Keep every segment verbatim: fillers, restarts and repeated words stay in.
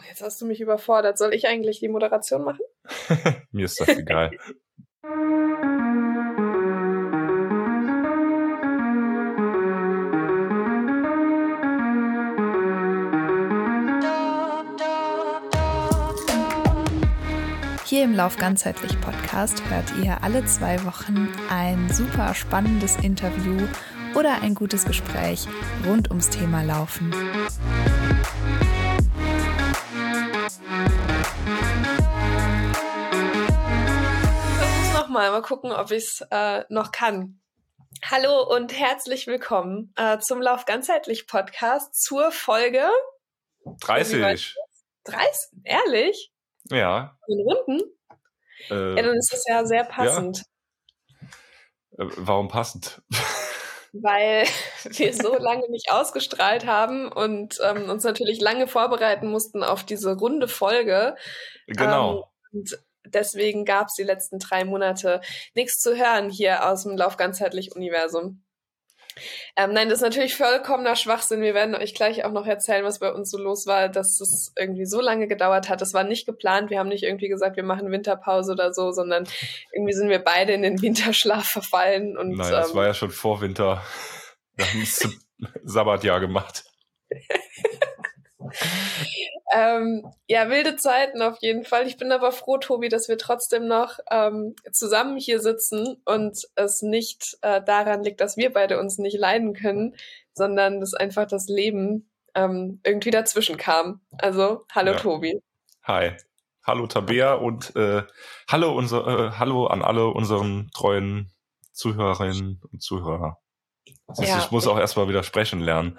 Oh, jetzt hast du mich überfordert. Soll ich eigentlich die Moderation machen? Mir ist das egal. Hier im Lauf ganzheitlich Podcast hört ihr alle zwei Wochen ein super spannendes Interview oder ein gutes Gespräch rund ums Thema Laufen. Ich muss nochmal mal gucken, ob ich es äh, noch kann. Hallo und herzlich willkommen äh, zum Lauf ganzheitlich Podcast zur Folge dreißig. dreißig? Ehrlich? Ja. In Runden? Äh, ja, dann ist das ja sehr passend. Ja. Äh, warum passend? Weil wir so lange nicht ausgestrahlt haben und ähm, uns natürlich lange vorbereiten mussten auf diese runde Folge. Genau. Ähm, und deswegen gab es die letzten drei Monate nichts zu hören hier aus dem Lauf ganzheitlich Universum. Ähm, nein, das ist natürlich vollkommener Schwachsinn. Wir werden euch gleich auch noch erzählen, was bei uns so los war, dass es irgendwie so lange gedauert hat. Das war nicht geplant. Wir haben nicht irgendwie gesagt, wir machen Winterpause oder so, sondern irgendwie sind wir beide in den Winterschlaf verfallen. Und, nein, das ähm, war ja schon vor Winter. Wir haben es zum Sabbatjahr gemacht. ähm, ja, wilde Zeiten auf jeden Fall. Ich bin aber froh, Tobi, dass wir trotzdem noch ähm, zusammen hier sitzen und es nicht äh, daran liegt, dass wir beide uns nicht leiden können, sondern dass einfach das Leben ähm, irgendwie dazwischen kam. Also, hallo ja. Tobi. Hi. Hallo Tabea und äh, hallo, unser, äh, hallo an alle unseren treuen Zuhörerinnen und Zuhörer. Das heißt, ja. Ich muss auch erstmal wieder sprechen lernen.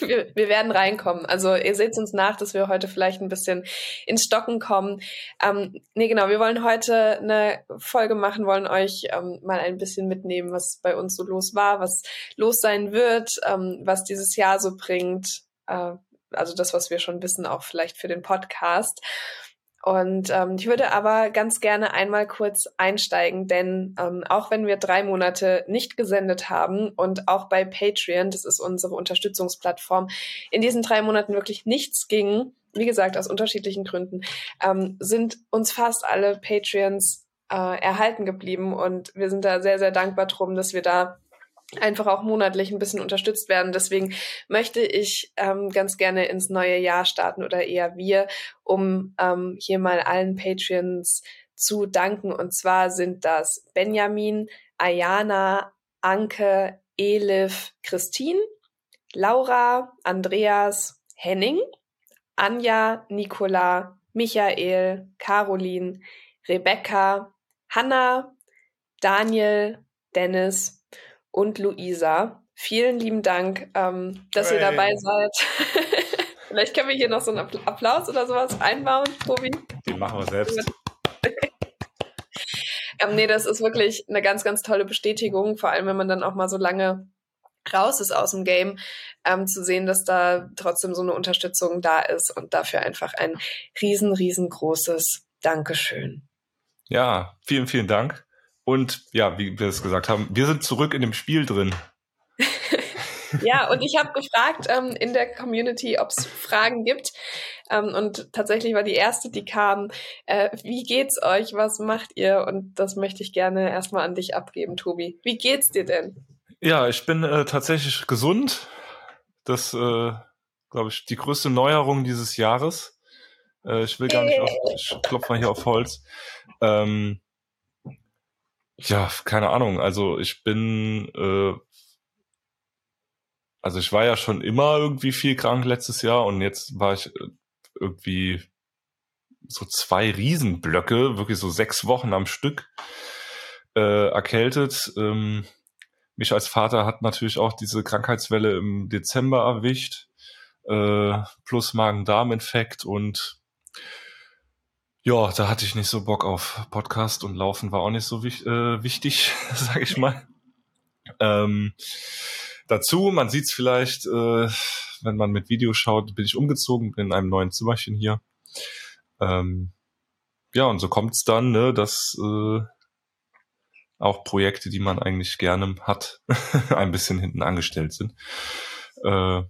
Wir, wir werden reinkommen. Also ihr seht uns nach, dass wir heute vielleicht ein bisschen ins Stocken kommen. Ähm, nee, genau, wir wollen heute eine Folge machen, wollen euch ähm, mal ein bisschen mitnehmen, was bei uns so los war, was los sein wird, ähm, was dieses Jahr so bringt. Äh, also das, was wir schon wissen, auch vielleicht für den Podcast. Und ähm, ich würde aber ganz gerne einmal kurz einsteigen, denn ähm, auch wenn wir drei Monate nicht gesendet haben und auch bei Patreon, das ist unsere Unterstützungsplattform, in diesen drei Monaten wirklich nichts ging, wie gesagt, aus unterschiedlichen Gründen, ähm, sind uns fast alle Patreons äh, erhalten geblieben und wir sind da sehr, sehr dankbar drum, dass wir da einfach auch monatlich ein bisschen unterstützt werden. Deswegen möchte ich ähm, ganz gerne ins neue Jahr starten oder eher wir, um ähm, hier mal allen Patreons zu danken. Und zwar sind das Benjamin, Ayana, Anke, Elif, Christine, Laura, Andreas, Henning, Anja, Nicola, Michael, Caroline, Rebecca, Hanna, Daniel, Dennis und Luisa. Vielen lieben Dank, ähm, dass hey. ihr dabei seid. Vielleicht können wir hier noch so einen Applaus oder sowas einbauen, Tobi. Den machen wir selbst. ähm, nee, das ist wirklich eine ganz, ganz tolle Bestätigung, vor allem wenn man dann auch mal so lange raus ist aus dem Game, ähm, zu sehen, dass da trotzdem so eine Unterstützung da ist und dafür einfach ein riesen, riesengroßes Dankeschön. Ja, vielen, vielen Dank. Und ja, wie wir es gesagt haben, wir sind zurück in dem Spiel drin. Ja, und ich habe gefragt ähm, in der Community, ob es Fragen gibt. Ähm, und tatsächlich war die erste, die kam, äh, wie geht's euch, was macht ihr? Und das möchte ich gerne erstmal an dich abgeben, Tobi. Wie geht's dir denn? Ja, ich bin äh, tatsächlich gesund. Das, äh, glaube ich, die größte Neuerung dieses Jahres. Äh, ich will gar nicht auf, ich klopfe mal hier auf Holz. Ähm, Ja, keine Ahnung. Also ich bin, äh, also ich war ja schon immer irgendwie viel krank letztes Jahr und jetzt war ich äh, irgendwie so zwei Riesenblöcke, wirklich so sechs Wochen am Stück äh, erkältet. Ähm, mich als Vater hat natürlich auch diese Krankheitswelle im Dezember erwischt, äh, plus Magen-Darm-Infekt und ja, da hatte ich nicht so Bock auf Podcast und Laufen war auch nicht so wich, äh, wichtig, sage ich mal. Ähm, dazu, man sieht es vielleicht, äh, wenn man mit Video schaut, bin ich umgezogen, bin in einem neuen Zimmerchen hier. Ähm, ja, und so kommt es dann, ne, dass äh, auch Projekte, die man eigentlich gerne hat, ein bisschen hinten angestellt sind. Äh,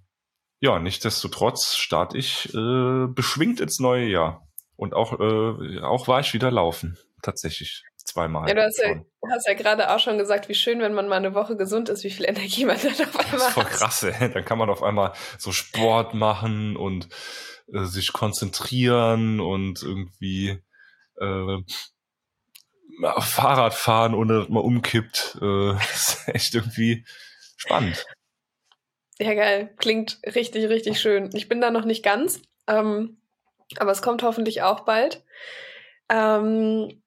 Ja, nichtsdestotrotz starte ich äh, beschwingt ins neue Jahr. Und auch, äh, auch war ich wieder laufen, tatsächlich. Zweimal. Ja, du hast ja, hast ja gerade auch schon gesagt, wie schön, wenn man mal eine Woche gesund ist, wie viel Energie man dann auf einmal hat. Das ist voll krass, ey. Dann kann man auf einmal so Sport machen und äh, sich konzentrieren und irgendwie äh, Fahrrad fahren, ohne dass man umkippt. Äh, das ist echt irgendwie spannend. Ja, geil. Klingt richtig, richtig schön. Ich bin da noch nicht ganz, ähm, aber es kommt hoffentlich auch bald. Ähm,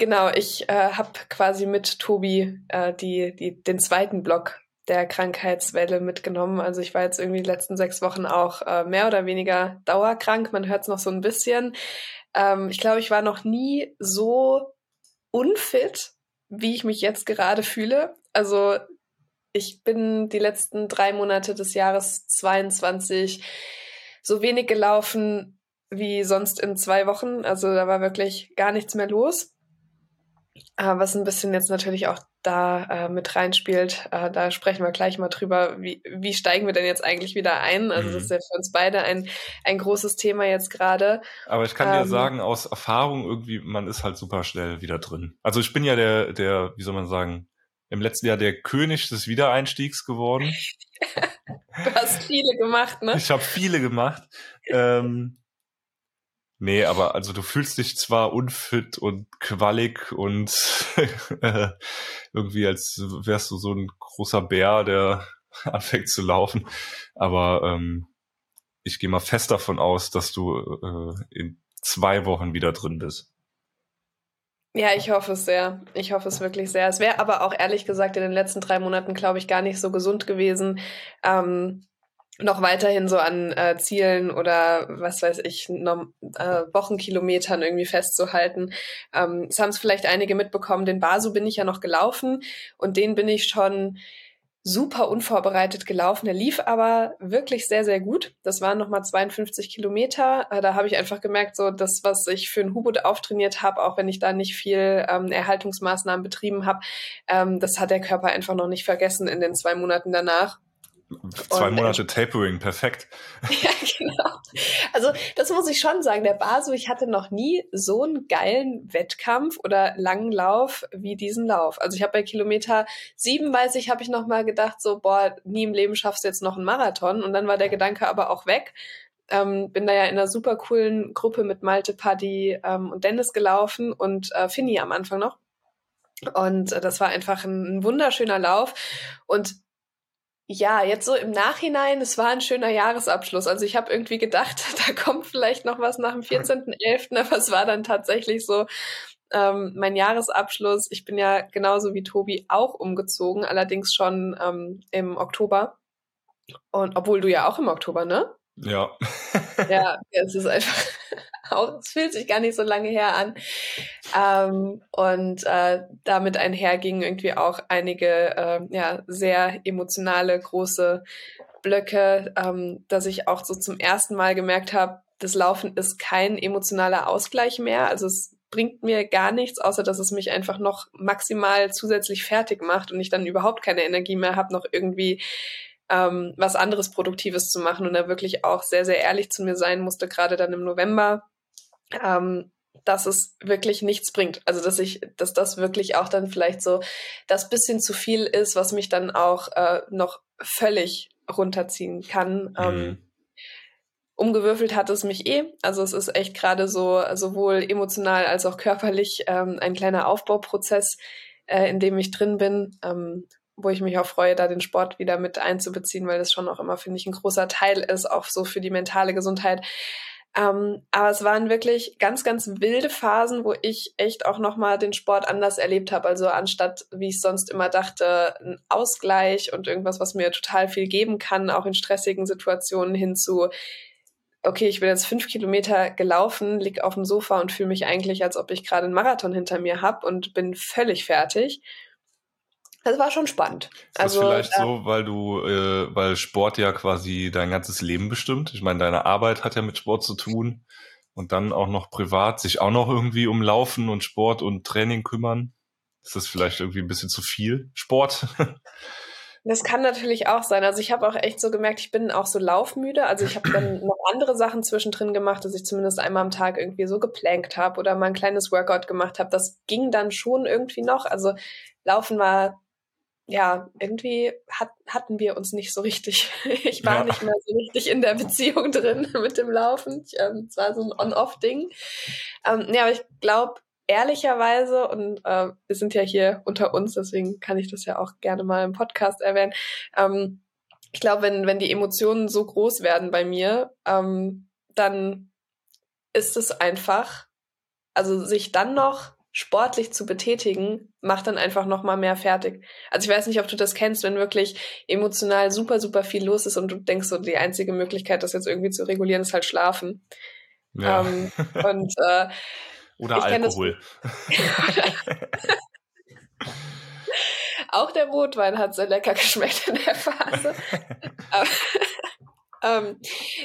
Genau, ich äh, habe quasi mit Tobi äh, die, die, den zweiten Block der Krankheitswelle mitgenommen. Also ich war jetzt irgendwie die letzten sechs Wochen auch äh, mehr oder weniger dauerkrank. Man hört es noch so ein bisschen. Ähm, ich glaube, ich war noch nie so unfit, wie ich mich jetzt gerade fühle. Also ich bin die letzten drei Monate des Jahres zweiundzwanzig so wenig gelaufen wie sonst in zwei Wochen. Also da war wirklich gar nichts mehr los. Was ein bisschen jetzt natürlich auch da äh, mit reinspielt, äh, da sprechen wir gleich mal drüber, wie, wie steigen wir denn jetzt eigentlich wieder ein? Also mhm. das ist ja für uns beide ein, ein großes Thema jetzt gerade. Aber ich kann ähm, dir sagen, aus Erfahrung irgendwie, man ist halt super schnell wieder drin. Also ich bin ja der, der, wie soll man sagen, im letzten Jahr der König des Wiedereinstiegs geworden. Du hast viele gemacht, ne? Ich habe viele gemacht. Ähm, Nee, aber also du fühlst dich zwar unfit und quallig und äh, irgendwie als wärst du so ein großer Bär, der anfängt zu laufen, aber ähm, ich gehe mal fest davon aus, dass du äh, in zwei Wochen wieder drin bist. Ja, ich hoffe es sehr. Ich hoffe es wirklich sehr. Es wäre aber auch ehrlich gesagt in den letzten drei Monaten, glaube ich, gar nicht so gesund gewesen, ähm, noch weiterhin so an äh, Zielen oder was weiß ich, noch, äh, Wochenkilometern irgendwie festzuhalten. Ähm, es haben es vielleicht einige mitbekommen, den Basu bin ich ja noch gelaufen und den bin ich schon super unvorbereitet gelaufen. Der lief aber wirklich sehr, sehr gut. Das waren nochmal zweiundfünfzig Kilometer. Äh, da habe ich einfach gemerkt, so das, was ich für ein Hubut auftrainiert habe, auch wenn ich da nicht viel ähm, Erhaltungsmaßnahmen betrieben habe, ähm, das hat der Körper einfach noch nicht vergessen in den zwei Monaten danach. Zwei und, Monate äh, Tapering, perfekt. Ja, genau. Also das muss ich schon sagen, der Basu, ich hatte noch nie so einen geilen Wettkampf oder langen Lauf wie diesen Lauf. Also ich habe bei Kilometer sieben, weiß ich, habe ich nochmal gedacht, so boah, nie im Leben schaffst du jetzt noch einen Marathon. Und dann war der Gedanke aber auch weg. Ähm, bin da ja in einer super coolen Gruppe mit Malte, Paddy ähm, und Dennis gelaufen und äh, Finny am Anfang noch. Und äh, das war einfach ein, ein wunderschöner Lauf. Und ja, jetzt so im Nachhinein, es war ein schöner Jahresabschluss. Also ich habe irgendwie gedacht, da kommt vielleicht noch was nach dem vierzehnten elften, aber es war dann tatsächlich so ähm, mein Jahresabschluss. Ich bin ja genauso wie Tobi auch umgezogen, allerdings schon ähm, im Oktober. Und obwohl du ja auch im Oktober, ne? Ja. Ja, es ist einfach, auch, es fühlt sich gar nicht so lange her an. Ähm, und äh, damit einher gingen irgendwie auch einige äh, ja, sehr emotionale, große Blöcke, ähm, dass ich auch so zum ersten Mal gemerkt habe, das Laufen ist kein emotionaler Ausgleich mehr. Also es bringt mir gar nichts, außer dass es mich einfach noch maximal zusätzlich fertig macht und ich dann überhaupt keine Energie mehr habe, noch irgendwie Ähm, was anderes Produktives zu machen und da wirklich auch sehr, sehr ehrlich zu mir sein musste, gerade dann im November, ähm, dass es wirklich nichts bringt. Also, dass ich, dass das wirklich auch dann vielleicht so das bisschen zu viel ist, was mich dann auch äh, noch völlig runterziehen kann. Ähm, mhm. Umgewürfelt hat es mich eh. Also es ist echt gerade so sowohl emotional als auch körperlich ähm, ein kleiner Aufbauprozess, äh, in dem ich drin bin. Ähm, wo ich mich auch freue, da den Sport wieder mit einzubeziehen, weil das schon auch immer, finde ich, ein großer Teil ist, auch so für die mentale Gesundheit. Ähm, aber es waren wirklich ganz, ganz wilde Phasen, wo ich echt auch nochmal den Sport anders erlebt habe. Also anstatt, wie ich sonst immer dachte, ein Ausgleich und irgendwas, was mir total viel geben kann, auch in stressigen Situationen hinzu, okay, ich bin jetzt fünf Kilometer gelaufen, lieg auf dem Sofa und fühle mich eigentlich, als ob ich gerade einen Marathon hinter mir habe und bin völlig fertig. Das war schon spannend. Ist also, das vielleicht äh, so, weil du, äh, weil Sport ja quasi dein ganzes Leben bestimmt. Ich meine, deine Arbeit hat ja mit Sport zu tun und dann auch noch privat sich auch noch irgendwie um Laufen und Sport und Training kümmern. Ist das vielleicht irgendwie ein bisschen zu viel Sport? Das kann natürlich auch sein. Also ich habe auch echt so gemerkt, ich bin auch so laufmüde. Also ich habe dann noch andere Sachen zwischendrin gemacht, dass ich zumindest einmal am Tag irgendwie so geplankt habe oder mal ein kleines Workout gemacht habe. Das ging dann schon irgendwie noch. Also Laufen war, ja, irgendwie hat, hatten wir uns nicht so richtig. Ich war ja. nicht mehr so richtig in der Beziehung drin mit dem Laufen. Es ähm, war so ein On-Off-Ding. Ähm, nee, aber ich glaube, ehrlicherweise, und äh, wir sind ja hier unter uns, deswegen kann ich das ja auch gerne mal im Podcast erwähnen, ähm, ich glaube, wenn wenn die Emotionen so groß werden bei mir, ähm, dann ist es einfach, also sich dann noch sportlich zu betätigen, macht dann einfach nochmal mehr fertig. Also ich weiß nicht, ob du das kennst, wenn wirklich emotional super, super viel los ist und du denkst, so die einzige Möglichkeit, das jetzt irgendwie zu regulieren, ist halt schlafen. Ja. Ähm, und äh, Oder ich Alkohol. Auch der Rotwein hat sehr lecker geschmeckt in der Phase. ähm,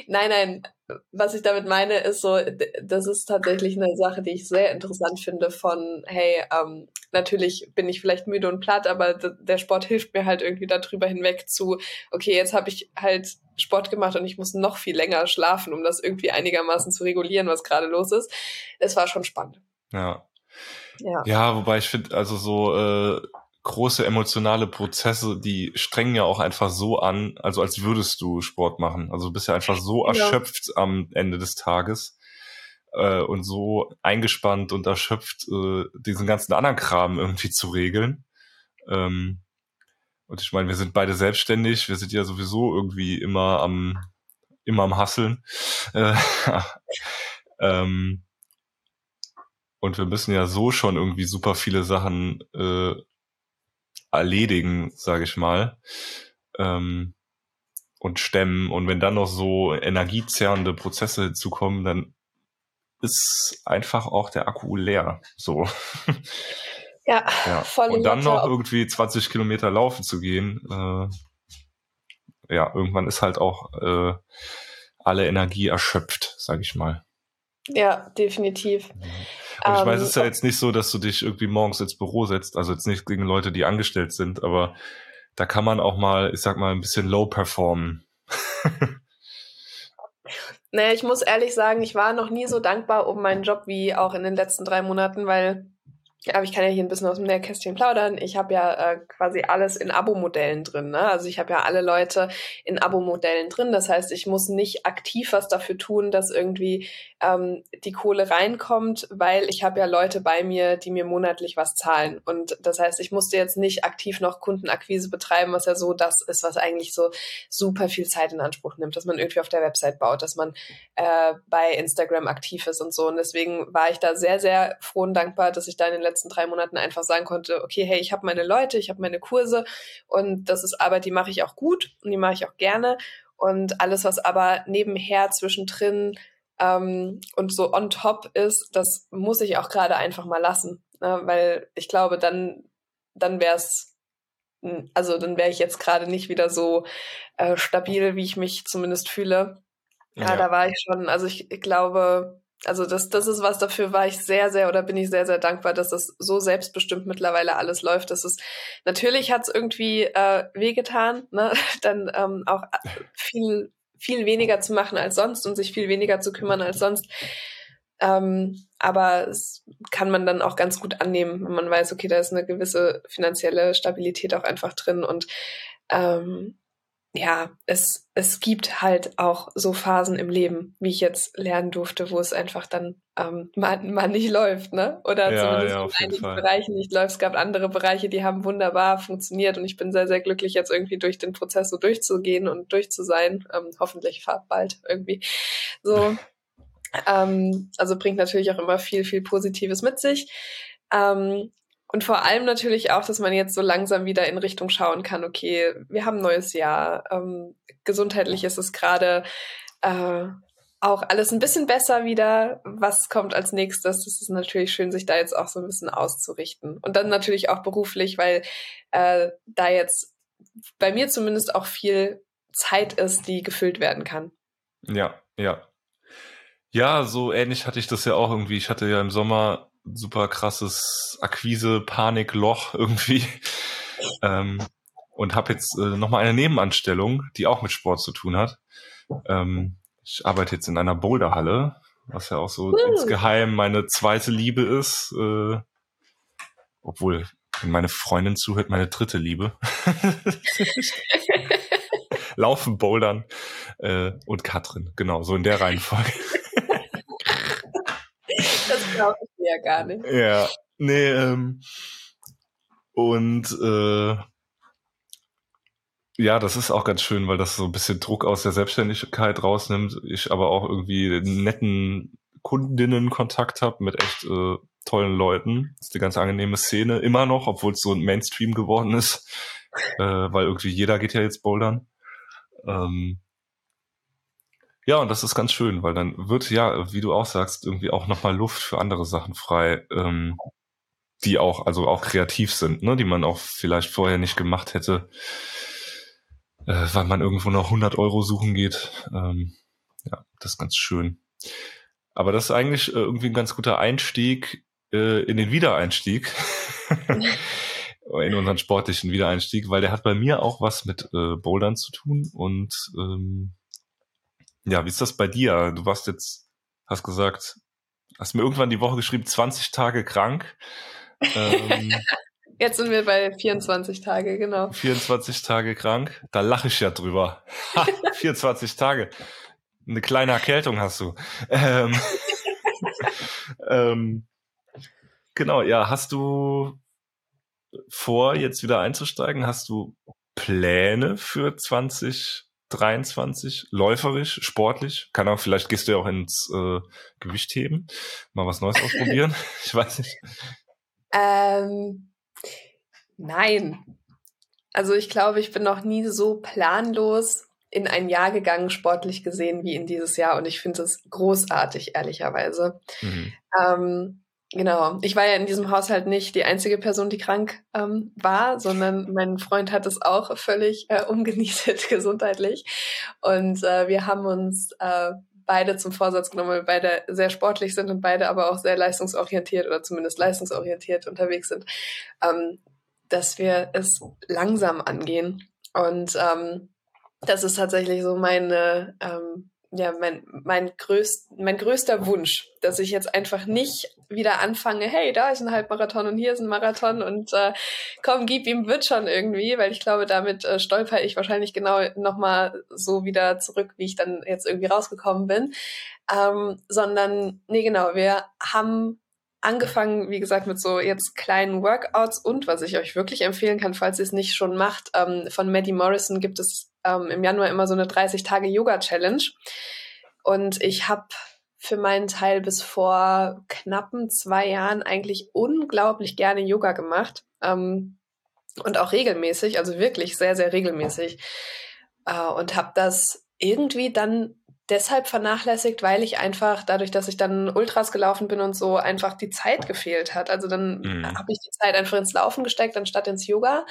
nein, nein, was ich damit meine, ist so, das ist tatsächlich eine Sache, die ich sehr interessant finde von, hey, ähm, natürlich bin ich vielleicht müde und platt, aber d- der Sport hilft mir halt irgendwie darüber hinweg zu, okay, jetzt habe ich halt Sport gemacht und ich muss noch viel länger schlafen, um das irgendwie einigermaßen zu regulieren, was gerade los ist. Es war schon spannend. Ja. Ja, ja, wobei ich finde, also so äh, große emotionale Prozesse, die strengen ja auch einfach so an, also als würdest du Sport machen. Also du bist ja einfach so erschöpft ja. am Ende des Tages äh, und so eingespannt und erschöpft, äh, diesen ganzen anderen Kram irgendwie zu regeln. Ähm, Und ich meine, wir sind beide selbstständig, wir sind ja sowieso irgendwie immer am immer am Hasseln. Äh, ähm, und wir müssen ja so schon irgendwie super viele Sachen äh, erledigen, sage ich mal, ähm, und stemmen. Und wenn dann noch so energiezerrende Prozesse hinzukommen, dann ist einfach auch der Akku leer. So. Ja, ja. Voll. Und dann noch irgendwie zwanzig Kilometer laufen zu gehen, äh, ja, irgendwann ist halt auch äh, alle Energie erschöpft, sage ich mal. Ja, definitiv. Ja. Und ähm, ich weiß, es ist ja jetzt nicht so, dass du dich irgendwie morgens ins Büro setzt, also jetzt nicht gegen Leute, die angestellt sind, aber da kann man auch mal, ich sag mal, ein bisschen low performen. Naja, ich muss ehrlich sagen, ich war noch nie so dankbar um meinen Job wie auch in den letzten drei Monaten, weil... Aber ich kann ja hier ein bisschen aus dem Nähkästchen plaudern. Ich habe ja äh, quasi alles in Abo-Modellen drin. Ne? Also ich habe ja alle Leute in Abo-Modellen drin. Das heißt, ich muss nicht aktiv was dafür tun, dass irgendwie ähm, die Kohle reinkommt, weil ich habe ja Leute bei mir, die mir monatlich was zahlen. Und das heißt, ich musste jetzt nicht aktiv noch Kundenakquise betreiben, was ja so das ist, was eigentlich so super viel Zeit in Anspruch nimmt, dass man irgendwie auf der Website baut, dass man äh, bei Instagram aktiv ist und so. Und deswegen war ich da sehr, sehr froh und dankbar, dass ich da in den letzten letzten drei Monaten einfach sagen konnte, okay, hey, ich habe meine Leute, ich habe meine Kurse und das ist Arbeit, die mache ich auch gut und die mache ich auch gerne und alles, was aber nebenher, zwischendrin ähm, und so on top ist, das muss ich auch gerade einfach mal lassen, ne? Weil ich glaube, dann, dann wäre es, also dann wäre ich jetzt gerade nicht wieder so äh, stabil, wie ich mich zumindest fühle. Ja, ja, da war ich schon, also ich, ich glaube... Also das, das ist was, dafür war ich sehr, sehr oder bin ich sehr, sehr dankbar, dass das so selbstbestimmt mittlerweile alles läuft. Das ist, natürlich hat es irgendwie äh, wehgetan, ne? Dann ähm, auch viel, viel weniger zu machen als sonst und sich viel weniger zu kümmern als sonst. Ähm, aber es kann man dann auch ganz gut annehmen, wenn man weiß, okay, da ist eine gewisse finanzielle Stabilität auch einfach drin und ähm, ja, es, es gibt halt auch so Phasen im Leben, wie ich jetzt lernen durfte, wo es einfach dann ähm, mal, mal nicht läuft, ne? Oder ja, zumindest ja, in einigen Bereichen nicht läuft. Es gab andere Bereiche, die haben wunderbar funktioniert und ich bin sehr, sehr glücklich, jetzt irgendwie durch den Prozess so durchzugehen und durch zu sein. Ähm, hoffentlich bald irgendwie. So, ähm, also bringt natürlich auch immer viel, viel Positives mit sich. Ähm, Und vor allem natürlich auch, dass man jetzt so langsam wieder in Richtung schauen kann, okay, wir haben ein neues Jahr. Ähm, gesundheitlich ist es gerade äh, auch alles ein bisschen besser wieder. Was kommt als nächstes? Das ist natürlich schön, sich da jetzt auch so ein bisschen auszurichten. Und dann natürlich auch beruflich, weil äh, da jetzt bei mir zumindest auch viel Zeit ist, die gefüllt werden kann. Ja, ja. Ja, so ähnlich hatte ich das ja auch irgendwie. Ich hatte ja im Sommer... super krasses Akquise-Panikloch irgendwie. Ähm, und habe jetzt äh, nochmal eine Nebenanstellung, die auch mit Sport zu tun hat. Ähm, ich arbeite jetzt in einer Boulderhalle, was ja auch so uh. insgeheim meine zweite Liebe ist. Äh, obwohl, wenn meine Freundin zuhört, meine dritte Liebe. Laufen, Bouldern äh, und Katrin. Genau, so in der Reihenfolge. Das glaube ich ja gar nicht. Ja, nee, ähm, und äh, ja, das ist auch ganz schön, weil das so ein bisschen Druck aus der Selbstständigkeit rausnimmt. Ich aber auch irgendwie einen netten Kundinnenkontakt habe mit echt äh, tollen Leuten. Das ist eine ganz angenehme Szene, immer noch, obwohl es so ein Mainstream geworden ist, äh, weil irgendwie jeder geht ja jetzt bouldern. Ähm, ja, und das ist ganz schön, weil dann wird ja, wie du auch sagst, irgendwie auch nochmal Luft für andere Sachen frei, ähm, die auch, also auch kreativ sind, ne, die man auch vielleicht vorher nicht gemacht hätte, äh, weil man irgendwo noch hundert Euro suchen geht. Ähm, ja, das ist ganz schön. Aber das ist eigentlich äh, irgendwie ein ganz guter Einstieg äh, in den Wiedereinstieg. In unseren sportlichen Wiedereinstieg, weil der hat bei mir auch was mit äh, Bouldern zu tun. Und ähm, ja, wie ist das bei dir? Du warst jetzt, hast gesagt, hast mir irgendwann die Woche geschrieben, zwanzig Tage krank. Ähm, jetzt sind wir bei vierundzwanzig Tage, genau. vierundzwanzig Tage krank, da lache ich ja drüber. Ha, vierundzwanzig Tage, eine kleine Erkältung hast du. Ähm, ähm, genau, ja, hast du vor, jetzt wieder einzusteigen? Hast du Pläne für zwanzig dreiundzwanzig, läuferisch, sportlich? Kann auch, vielleicht gehst du ja auch ins äh, Gewichtheben, mal was Neues ausprobieren. Ich weiß nicht. Ähm, nein. Also ich glaube, ich bin noch nie so planlos in ein Jahr gegangen, sportlich gesehen, wie in dieses Jahr. Und ich finde es großartig, ehrlicherweise. Mhm. Ähm, Genau. Ich war ja in diesem Haushalt nicht die einzige Person, die krank ähm, war, sondern mein Freund hat es auch völlig äh, umgenietet gesundheitlich. Und äh, wir haben uns äh, beide zum Vorsatz genommen, weil wir beide sehr sportlich sind und beide aber auch sehr leistungsorientiert oder zumindest leistungsorientiert unterwegs sind, ähm, dass wir es langsam angehen. Und ähm, das ist tatsächlich so meine... Ähm, Ja, mein, mein, größt, mein größter Wunsch, dass ich jetzt einfach nicht wieder anfange, hey, da ist ein Halbmarathon und hier ist ein Marathon und äh, komm, gib ihm, wird schon irgendwie, weil ich glaube, damit äh, stolper ich wahrscheinlich genau nochmal so wieder zurück, wie ich dann jetzt irgendwie rausgekommen bin, ähm, sondern, nee, genau, wir haben angefangen, wie gesagt, mit so jetzt kleinen Workouts und was ich euch wirklich empfehlen kann, falls ihr es nicht schon macht, ähm, von Maddie Morrison gibt es Ähm, im Januar immer so eine dreißig Tage Yoga Challenge. Und ich habe für meinen Teil bis vor knappen zwei Jahren eigentlich unglaublich gerne Yoga gemacht. Ähm, und auch regelmäßig, also wirklich sehr, sehr regelmäßig. Äh, und habe das irgendwie dann deshalb vernachlässigt, weil ich einfach, dadurch, dass ich dann Ultras gelaufen bin und so, einfach die Zeit gefehlt hat. Also dann mhm. habe ich die Zeit einfach ins Laufen gesteckt, anstatt ins Yoga.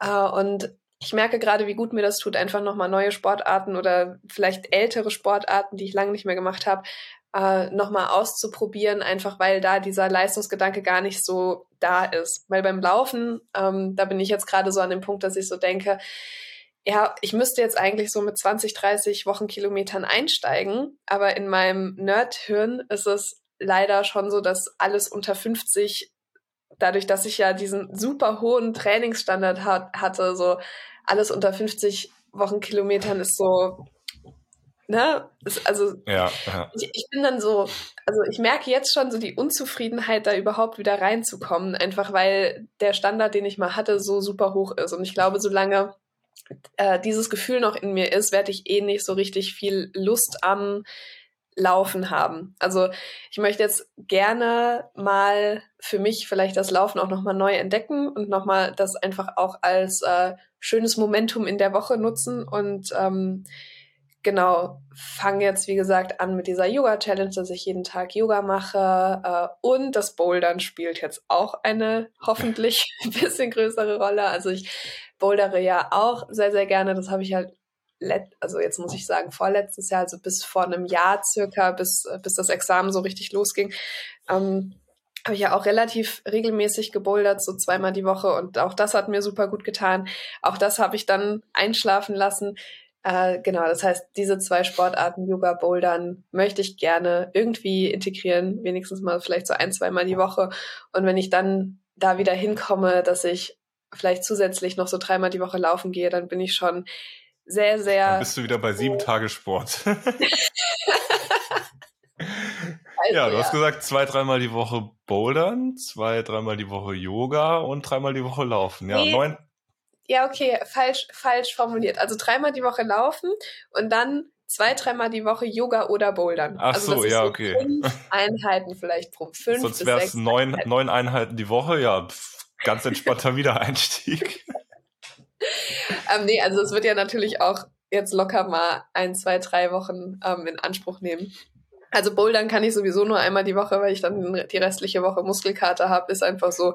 Äh, und ich merke gerade, wie gut mir das tut, einfach nochmal neue Sportarten oder vielleicht ältere Sportarten, die ich lange nicht mehr gemacht habe, äh, nochmal auszuprobieren, einfach weil da dieser Leistungsgedanke gar nicht so da ist. Weil beim Laufen, ähm, da bin ich jetzt gerade so an dem Punkt, dass ich so denke, ja, ich müsste jetzt eigentlich so mit zwanzig, dreißig Wochenkilometern einsteigen, aber in meinem Nerdhirn ist es leider schon so, dass alles unter fünfzig, dadurch, dass ich ja diesen super hohen Trainingsstandard hat, hatte, so alles unter fünfzig Wochenkilometern ist so, ne, ist, also ja, ja. Ich, ich bin dann so, also ich merke jetzt schon so die Unzufriedenheit, da überhaupt wieder reinzukommen, einfach weil der Standard, den ich mal hatte, so super hoch ist. Und ich glaube, solange äh, dieses Gefühl noch in mir ist, werde ich eh nicht so richtig viel Lust am Laufen haben. Also ich möchte jetzt gerne mal für mich vielleicht das Laufen auch nochmal neu entdecken und nochmal das einfach auch als äh, schönes Momentum in der Woche nutzen und ähm, genau, fange jetzt wie gesagt an mit dieser Yoga-Challenge, dass ich jeden Tag Yoga mache äh, und das Bouldern spielt jetzt auch eine hoffentlich ein bisschen größere Rolle. Also ich bouldere ja auch sehr, sehr gerne. Das habe ich halt also jetzt muss ich sagen, vorletztes Jahr, also bis vor einem Jahr circa, bis, bis das Examen so richtig losging, ähm, habe ich ja auch relativ regelmäßig gebouldert, so zweimal die Woche, und auch das hat mir super gut getan. Auch das habe ich dann einschlafen lassen. Äh, genau, das heißt, diese zwei Sportarten, Yoga, Bouldern, möchte ich gerne irgendwie integrieren, wenigstens mal vielleicht so ein, zweimal die Woche. Und wenn ich dann da wieder hinkomme, dass ich vielleicht zusätzlich noch so dreimal die Woche laufen gehe, dann bin ich schon sehr, sehr... Dann bist du wieder bei sieben Tage Sport. Also, ja, du ja. hast gesagt, zwei, dreimal die Woche Bouldern, zwei, dreimal die Woche Yoga und dreimal die Woche Laufen. Ja, nee. neun. Ja, okay, falsch, falsch formuliert. Also dreimal die Woche Laufen und dann zwei, dreimal die Woche Yoga oder Bouldern. Ach also, so, ja, so okay. Fünf Einheiten vielleicht pro fünf. Sonst wäre es neun, neun Einheiten die Woche, ja, pff, ganz entspannter Wiedereinstieg. ähm, nee, also es wird ja natürlich auch jetzt locker mal ein, zwei, drei Wochen ähm, in Anspruch nehmen. Also Bouldern kann ich sowieso nur einmal die Woche, weil ich dann die restliche Woche Muskelkater habe, ist einfach so.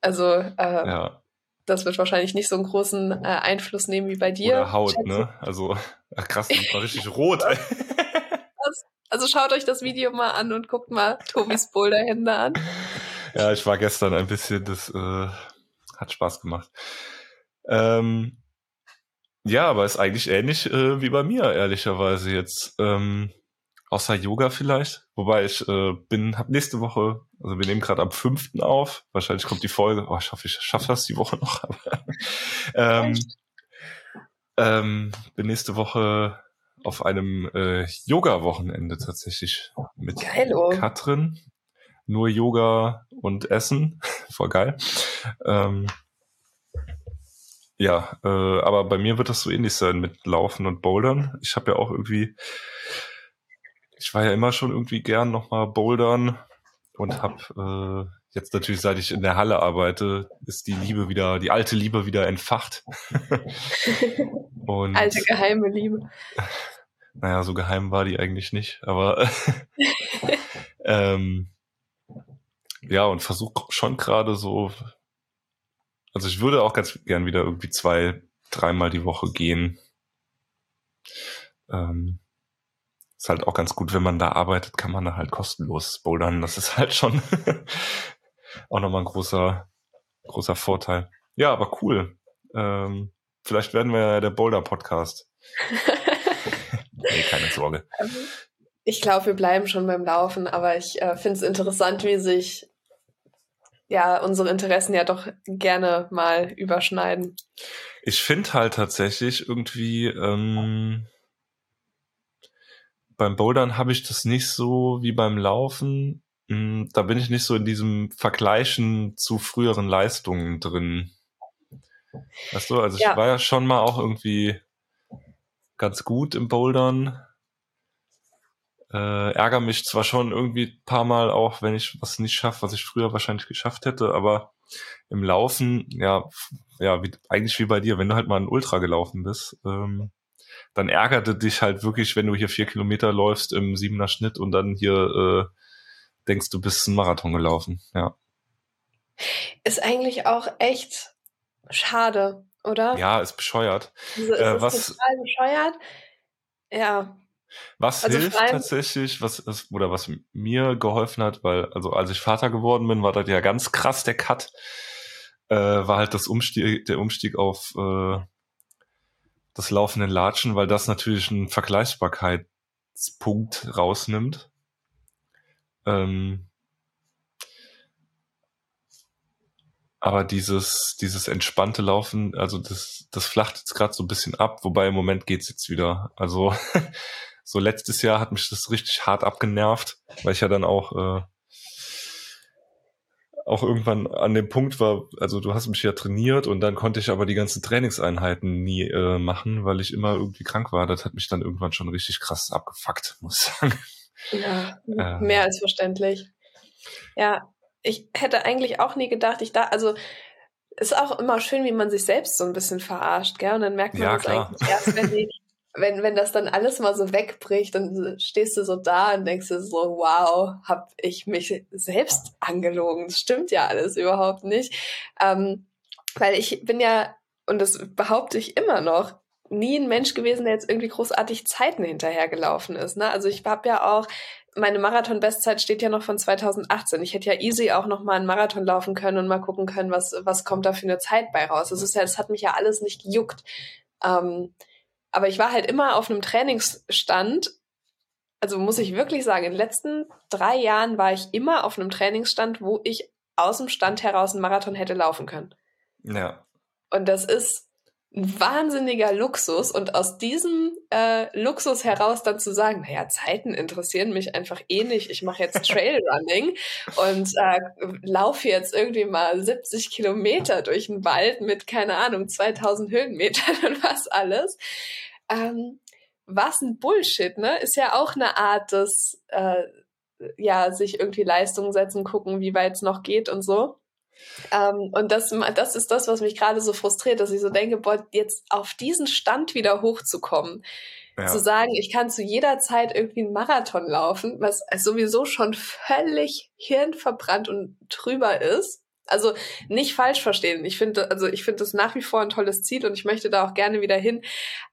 Also äh, ja. das wird wahrscheinlich nicht so einen großen äh, Einfluss nehmen wie bei dir. Oder Haut, ne? Also ach krass, du bist mal richtig rot. Also schaut euch das Video mal an und guckt mal Tobis Boulderhände an. Ja, ich war gestern ein bisschen, das äh, hat Spaß gemacht. Ähm, ja, aber ist eigentlich ähnlich äh, wie bei mir, ehrlicherweise jetzt. Ähm, Außer Yoga vielleicht. Wobei ich äh, bin, hab nächste Woche, also wir nehmen gerade am fünften auf. Wahrscheinlich kommt die Folge. Oh, ich hoffe, ich schaffe das die Woche noch. Aber, ähm, ähm, bin nächste Woche auf einem äh, Yoga-Wochenende tatsächlich mit Geilo. Katrin. Nur Yoga und Essen. Voll geil. Ähm, ja, äh, aber bei mir wird das so ähnlich sein mit Laufen und Bouldern. Ich habe ja auch irgendwie... Ich war ja immer schon irgendwie gern nochmal bouldern und habe äh, jetzt natürlich, seit ich in der Halle arbeite, ist die Liebe wieder, die alte Liebe wieder entfacht. Und, alte geheime Liebe. Naja, so geheim war die eigentlich nicht, aber ähm, ja, und versuche schon gerade so, also ich würde auch ganz gern wieder irgendwie zwei, dreimal die Woche gehen. Ähm, Ist halt auch ganz gut, wenn man da arbeitet, kann man da halt kostenlos bouldern. Das ist halt schon auch nochmal ein großer, großer Vorteil. Ja, aber cool. Ähm, vielleicht werden wir ja der Boulder-Podcast. Nee, keine Sorge. Ich glaube, wir bleiben schon beim Laufen, aber ich äh, finde es interessant, wie sich ja unsere Interessen ja doch gerne mal überschneiden. Ich finde halt tatsächlich irgendwie... Ähm, Beim Bouldern habe ich das nicht so wie beim Laufen. Da bin ich nicht so in diesem Vergleichen zu früheren Leistungen drin. Weißt du, also ja. ich war ja schon mal auch irgendwie ganz gut im Bouldern. Äh, ärgere mich zwar schon irgendwie ein paar Mal auch, wenn ich was nicht schaffe, was ich früher wahrscheinlich geschafft hätte, aber im Laufen, ja, ja, wie, eigentlich wie bei dir, wenn du halt mal einen Ultra gelaufen bist, ähm, dann ärgerte dich halt wirklich, wenn du hier vier Kilometer läufst im siebener Schnitt und dann hier äh, denkst, du bist einen Marathon gelaufen. Ja. Ist eigentlich auch echt schade, oder? Ja, ist bescheuert. Also ist äh, was, total bescheuert. Ja. Was also hilft tatsächlich, was ist, oder was mir geholfen hat, weil, also als ich Vater geworden bin, war das ja ganz krass der Cut. Äh, war halt das Umstieg, der Umstieg auf äh, das laufende Latschen, weil das natürlich einen Vergleichbarkeitspunkt rausnimmt. Ähm Aber dieses, dieses entspannte Laufen, also das, das flacht jetzt gerade so ein bisschen ab, wobei im Moment geht's jetzt wieder. Also so letztes Jahr hat mich das richtig hart abgenervt, weil ich ja dann auch äh, auch irgendwann an dem Punkt war, also du hast mich ja trainiert und dann konnte ich aber die ganzen Trainingseinheiten nie äh, machen, weil ich immer irgendwie krank war. Das hat mich dann irgendwann schon richtig krass abgefuckt, muss ich sagen. Ja, äh. mehr als verständlich. Ja, ich hätte eigentlich auch nie gedacht, ich da, also ist auch immer schön, wie man sich selbst so ein bisschen verarscht, gell? Und dann merkt man ja, das klar. eigentlich erst, wenn die Wenn, wenn das dann alles mal so wegbricht, dann stehst du so da und denkst dir so, wow, hab ich mich selbst angelogen. Das stimmt ja alles überhaupt nicht. Ähm, weil ich bin ja, und das behaupte ich immer noch, nie ein Mensch gewesen, der jetzt irgendwie großartig Zeiten hinterhergelaufen ist. Ne? Also ich habe ja auch meine Marathon-Bestzeit steht ja noch von zweitausendachtzehn. Ich hätte ja easy auch noch mal einen Marathon laufen können und mal gucken können, was, was kommt da für eine Zeit bei raus. Das ist ja, das hat mich ja alles nicht gejuckt. Ähm, aber ich war halt immer auf einem Trainingsstand. Also muss ich wirklich sagen, in den letzten drei Jahren war ich immer auf einem Trainingsstand, wo ich aus dem Stand heraus einen Marathon hätte laufen können. Ja. Und das ist ein wahnsinniger Luxus. Und aus diesem äh, Luxus heraus dann zu sagen, naja, Zeiten interessieren mich einfach eh nicht. Ich mache jetzt Trailrunning und äh, laufe jetzt irgendwie mal siebzig Kilometer durch den Wald mit, keine Ahnung, zweitausend Höhenmetern und was alles. Ähm, was ein Bullshit, ne? Ist ja auch eine Art des, äh, ja, sich irgendwie Leistung setzen, gucken, wie weit es noch geht und so. Ähm, und das, das ist das, was mich gerade so frustriert, dass ich so denke, boah, jetzt auf diesen Stand wieder hochzukommen, ja. Zu sagen, ich kann zu jeder Zeit irgendwie einen Marathon laufen, was sowieso schon völlig hirnverbrannt und trüber ist. Also nicht falsch verstehen. Ich finde, also ich finde das nach wie vor ein tolles Ziel und ich möchte da auch gerne wieder hin.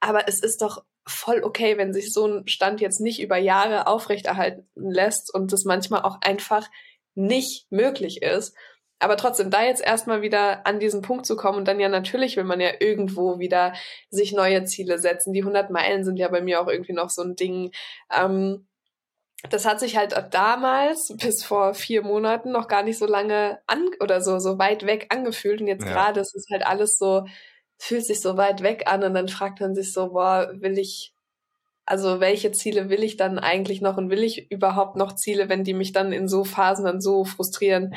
Aber es ist doch voll okay, wenn sich so ein Stand jetzt nicht über Jahre aufrechterhalten lässt und das manchmal auch einfach nicht möglich ist. Aber trotzdem, da jetzt erstmal wieder an diesen Punkt zu kommen und dann ja natürlich will man ja irgendwo wieder sich neue Ziele setzen. Die hundert Meilen sind ja bei mir auch irgendwie noch so ein Ding. Ähm, das hat sich halt auch damals bis vor vier Monaten noch gar nicht so lange an oder so so weit weg angefühlt und jetzt ja. Gerade ist es halt alles so, fühlt sich so weit weg an und dann fragt man sich so, boah, will ich, also welche Ziele will ich dann eigentlich noch und will ich überhaupt noch Ziele, wenn die mich dann in so Phasen dann so frustrieren?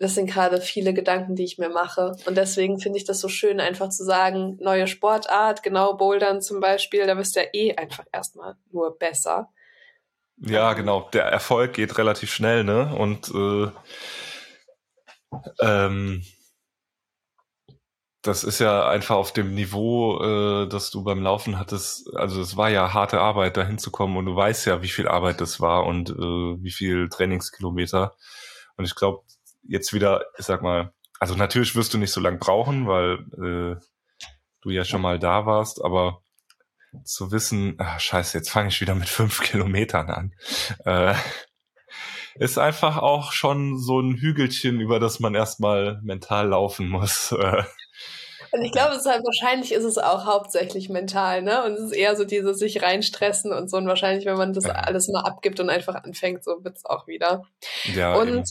Das sind gerade viele Gedanken, die ich mir mache. Und deswegen finde ich das so schön, einfach zu sagen, neue Sportart, genau, Bouldern zum Beispiel, da wirst du ja eh einfach erstmal nur besser. Ja, genau. Der Erfolg geht relativ schnell, ne? Und äh, ähm, das ist ja einfach auf dem Niveau, äh, das du beim Laufen hattest. Also es war ja harte Arbeit, da hinzukommen. Und du weißt ja, wie viel Arbeit das war und äh, wie viel Trainingskilometer. Und ich glaube, jetzt wieder, ich sag mal, also natürlich wirst du nicht so lange brauchen, weil äh, du ja schon mal da warst, aber zu wissen, ach, scheiße, jetzt fange ich wieder mit fünf Kilometern an, äh, ist einfach auch schon so ein Hügelchen, über das man erstmal mental laufen muss. Und ich glaube, es ist halt, wahrscheinlich ist es auch hauptsächlich mental, ne? Und es ist eher so dieses sich reinstressen und so, und wahrscheinlich, wenn man das alles mal abgibt und einfach anfängt, so wird's auch wieder. Ja, und eben.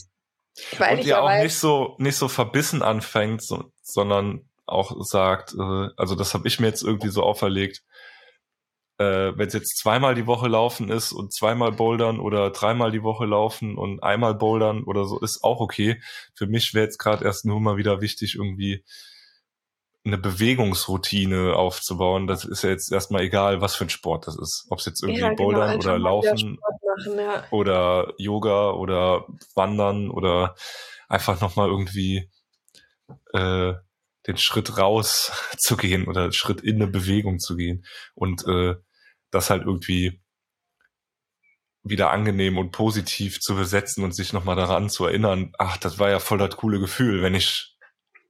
Weil und ihr auch nicht so nicht so verbissen anfängt, so, sondern auch sagt, äh, also das habe ich mir jetzt irgendwie so auferlegt, äh, wenn es jetzt zweimal die Woche laufen ist und zweimal bouldern oder dreimal die Woche laufen und einmal bouldern oder so, ist auch okay. Für mich wäre jetzt gerade erst nur mal wieder wichtig, irgendwie eine Bewegungsroutine aufzubauen. Das ist ja jetzt erstmal egal, was für ein Sport das ist. Ob es jetzt irgendwie ja, genau, bouldern oder laufen machen, ja. Oder Yoga oder wandern oder einfach nochmal irgendwie äh, den Schritt raus zu gehen oder Schritt in eine Bewegung zu gehen und äh, das halt irgendwie wieder angenehm und positiv zu besetzen und sich nochmal daran zu erinnern, ach, das war ja voll das coole Gefühl, wenn ich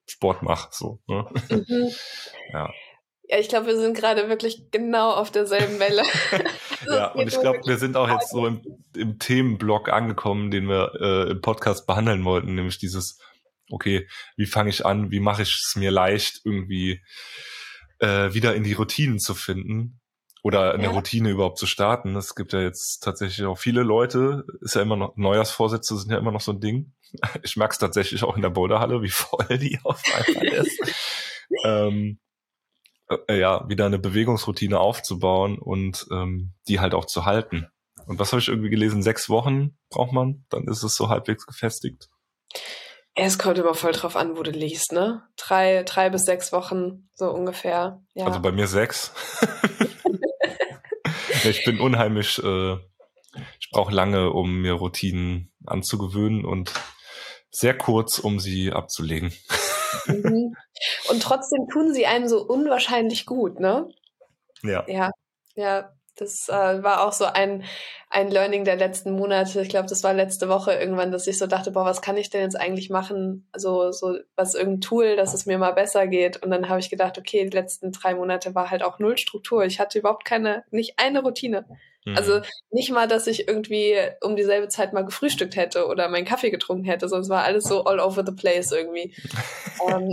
Sport mache, so. Ne? Mhm. Ja. Ja, ich glaube, wir sind gerade wirklich genau auf derselben Welle. Ja, und ich glaube, wir sind auch jetzt so im, im Themenblock angekommen, den wir äh, im Podcast behandeln wollten, nämlich dieses, okay, wie fange ich an, wie mache ich es mir leicht, irgendwie äh, wieder in die Routinen zu finden oder eine ja. Routine überhaupt zu starten. Es gibt ja jetzt tatsächlich auch viele Leute, ist ja immer noch, Neujahrsvorsätze sind ja immer noch so ein Ding. Ich merke es tatsächlich auch in der Boulderhalle, wie voll die auf einmal ist. ähm, äh, ja, wieder eine Bewegungsroutine aufzubauen und ähm, die halt auch zu halten. Und was habe ich irgendwie gelesen? Sechs Wochen braucht man, dann ist es so halbwegs gefestigt. Es kommt immer voll drauf an, wo du liest, ne? Drei, drei bis sechs Wochen, so ungefähr. Ja. Also bei mir sechs. Ich bin unheimlich, äh, ich brauche lange, um mir Routinen anzugewöhnen und sehr kurz, um sie abzulegen. Mhm. Und trotzdem tun sie einem so unwahrscheinlich gut, ne? Ja. Ja, ja. Das äh, war auch so ein, ein Learning der letzten Monate. Ich glaube, das war letzte Woche irgendwann, dass ich so dachte, boah, was kann ich denn jetzt eigentlich machen? So, so was, irgendein Tool, dass es mir mal besser geht. Und dann habe ich gedacht, okay, die letzten drei Monate war halt auch null Struktur. Ich hatte überhaupt keine, nicht eine Routine. Mhm. Also nicht mal, dass ich irgendwie um dieselbe Zeit mal gefrühstückt hätte oder meinen Kaffee getrunken hätte, sonst war alles so all over the place irgendwie. um,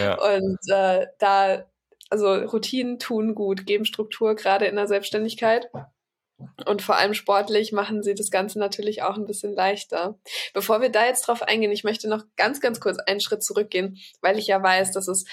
ja. Und äh, da, also Routinen tun gut, geben Struktur, gerade in der Selbstständigkeit. Und vor allem sportlich machen sie das Ganze natürlich auch ein bisschen leichter. Bevor wir da jetzt drauf eingehen, ich möchte noch ganz, ganz kurz einen Schritt zurückgehen, weil ich ja weiß, dass es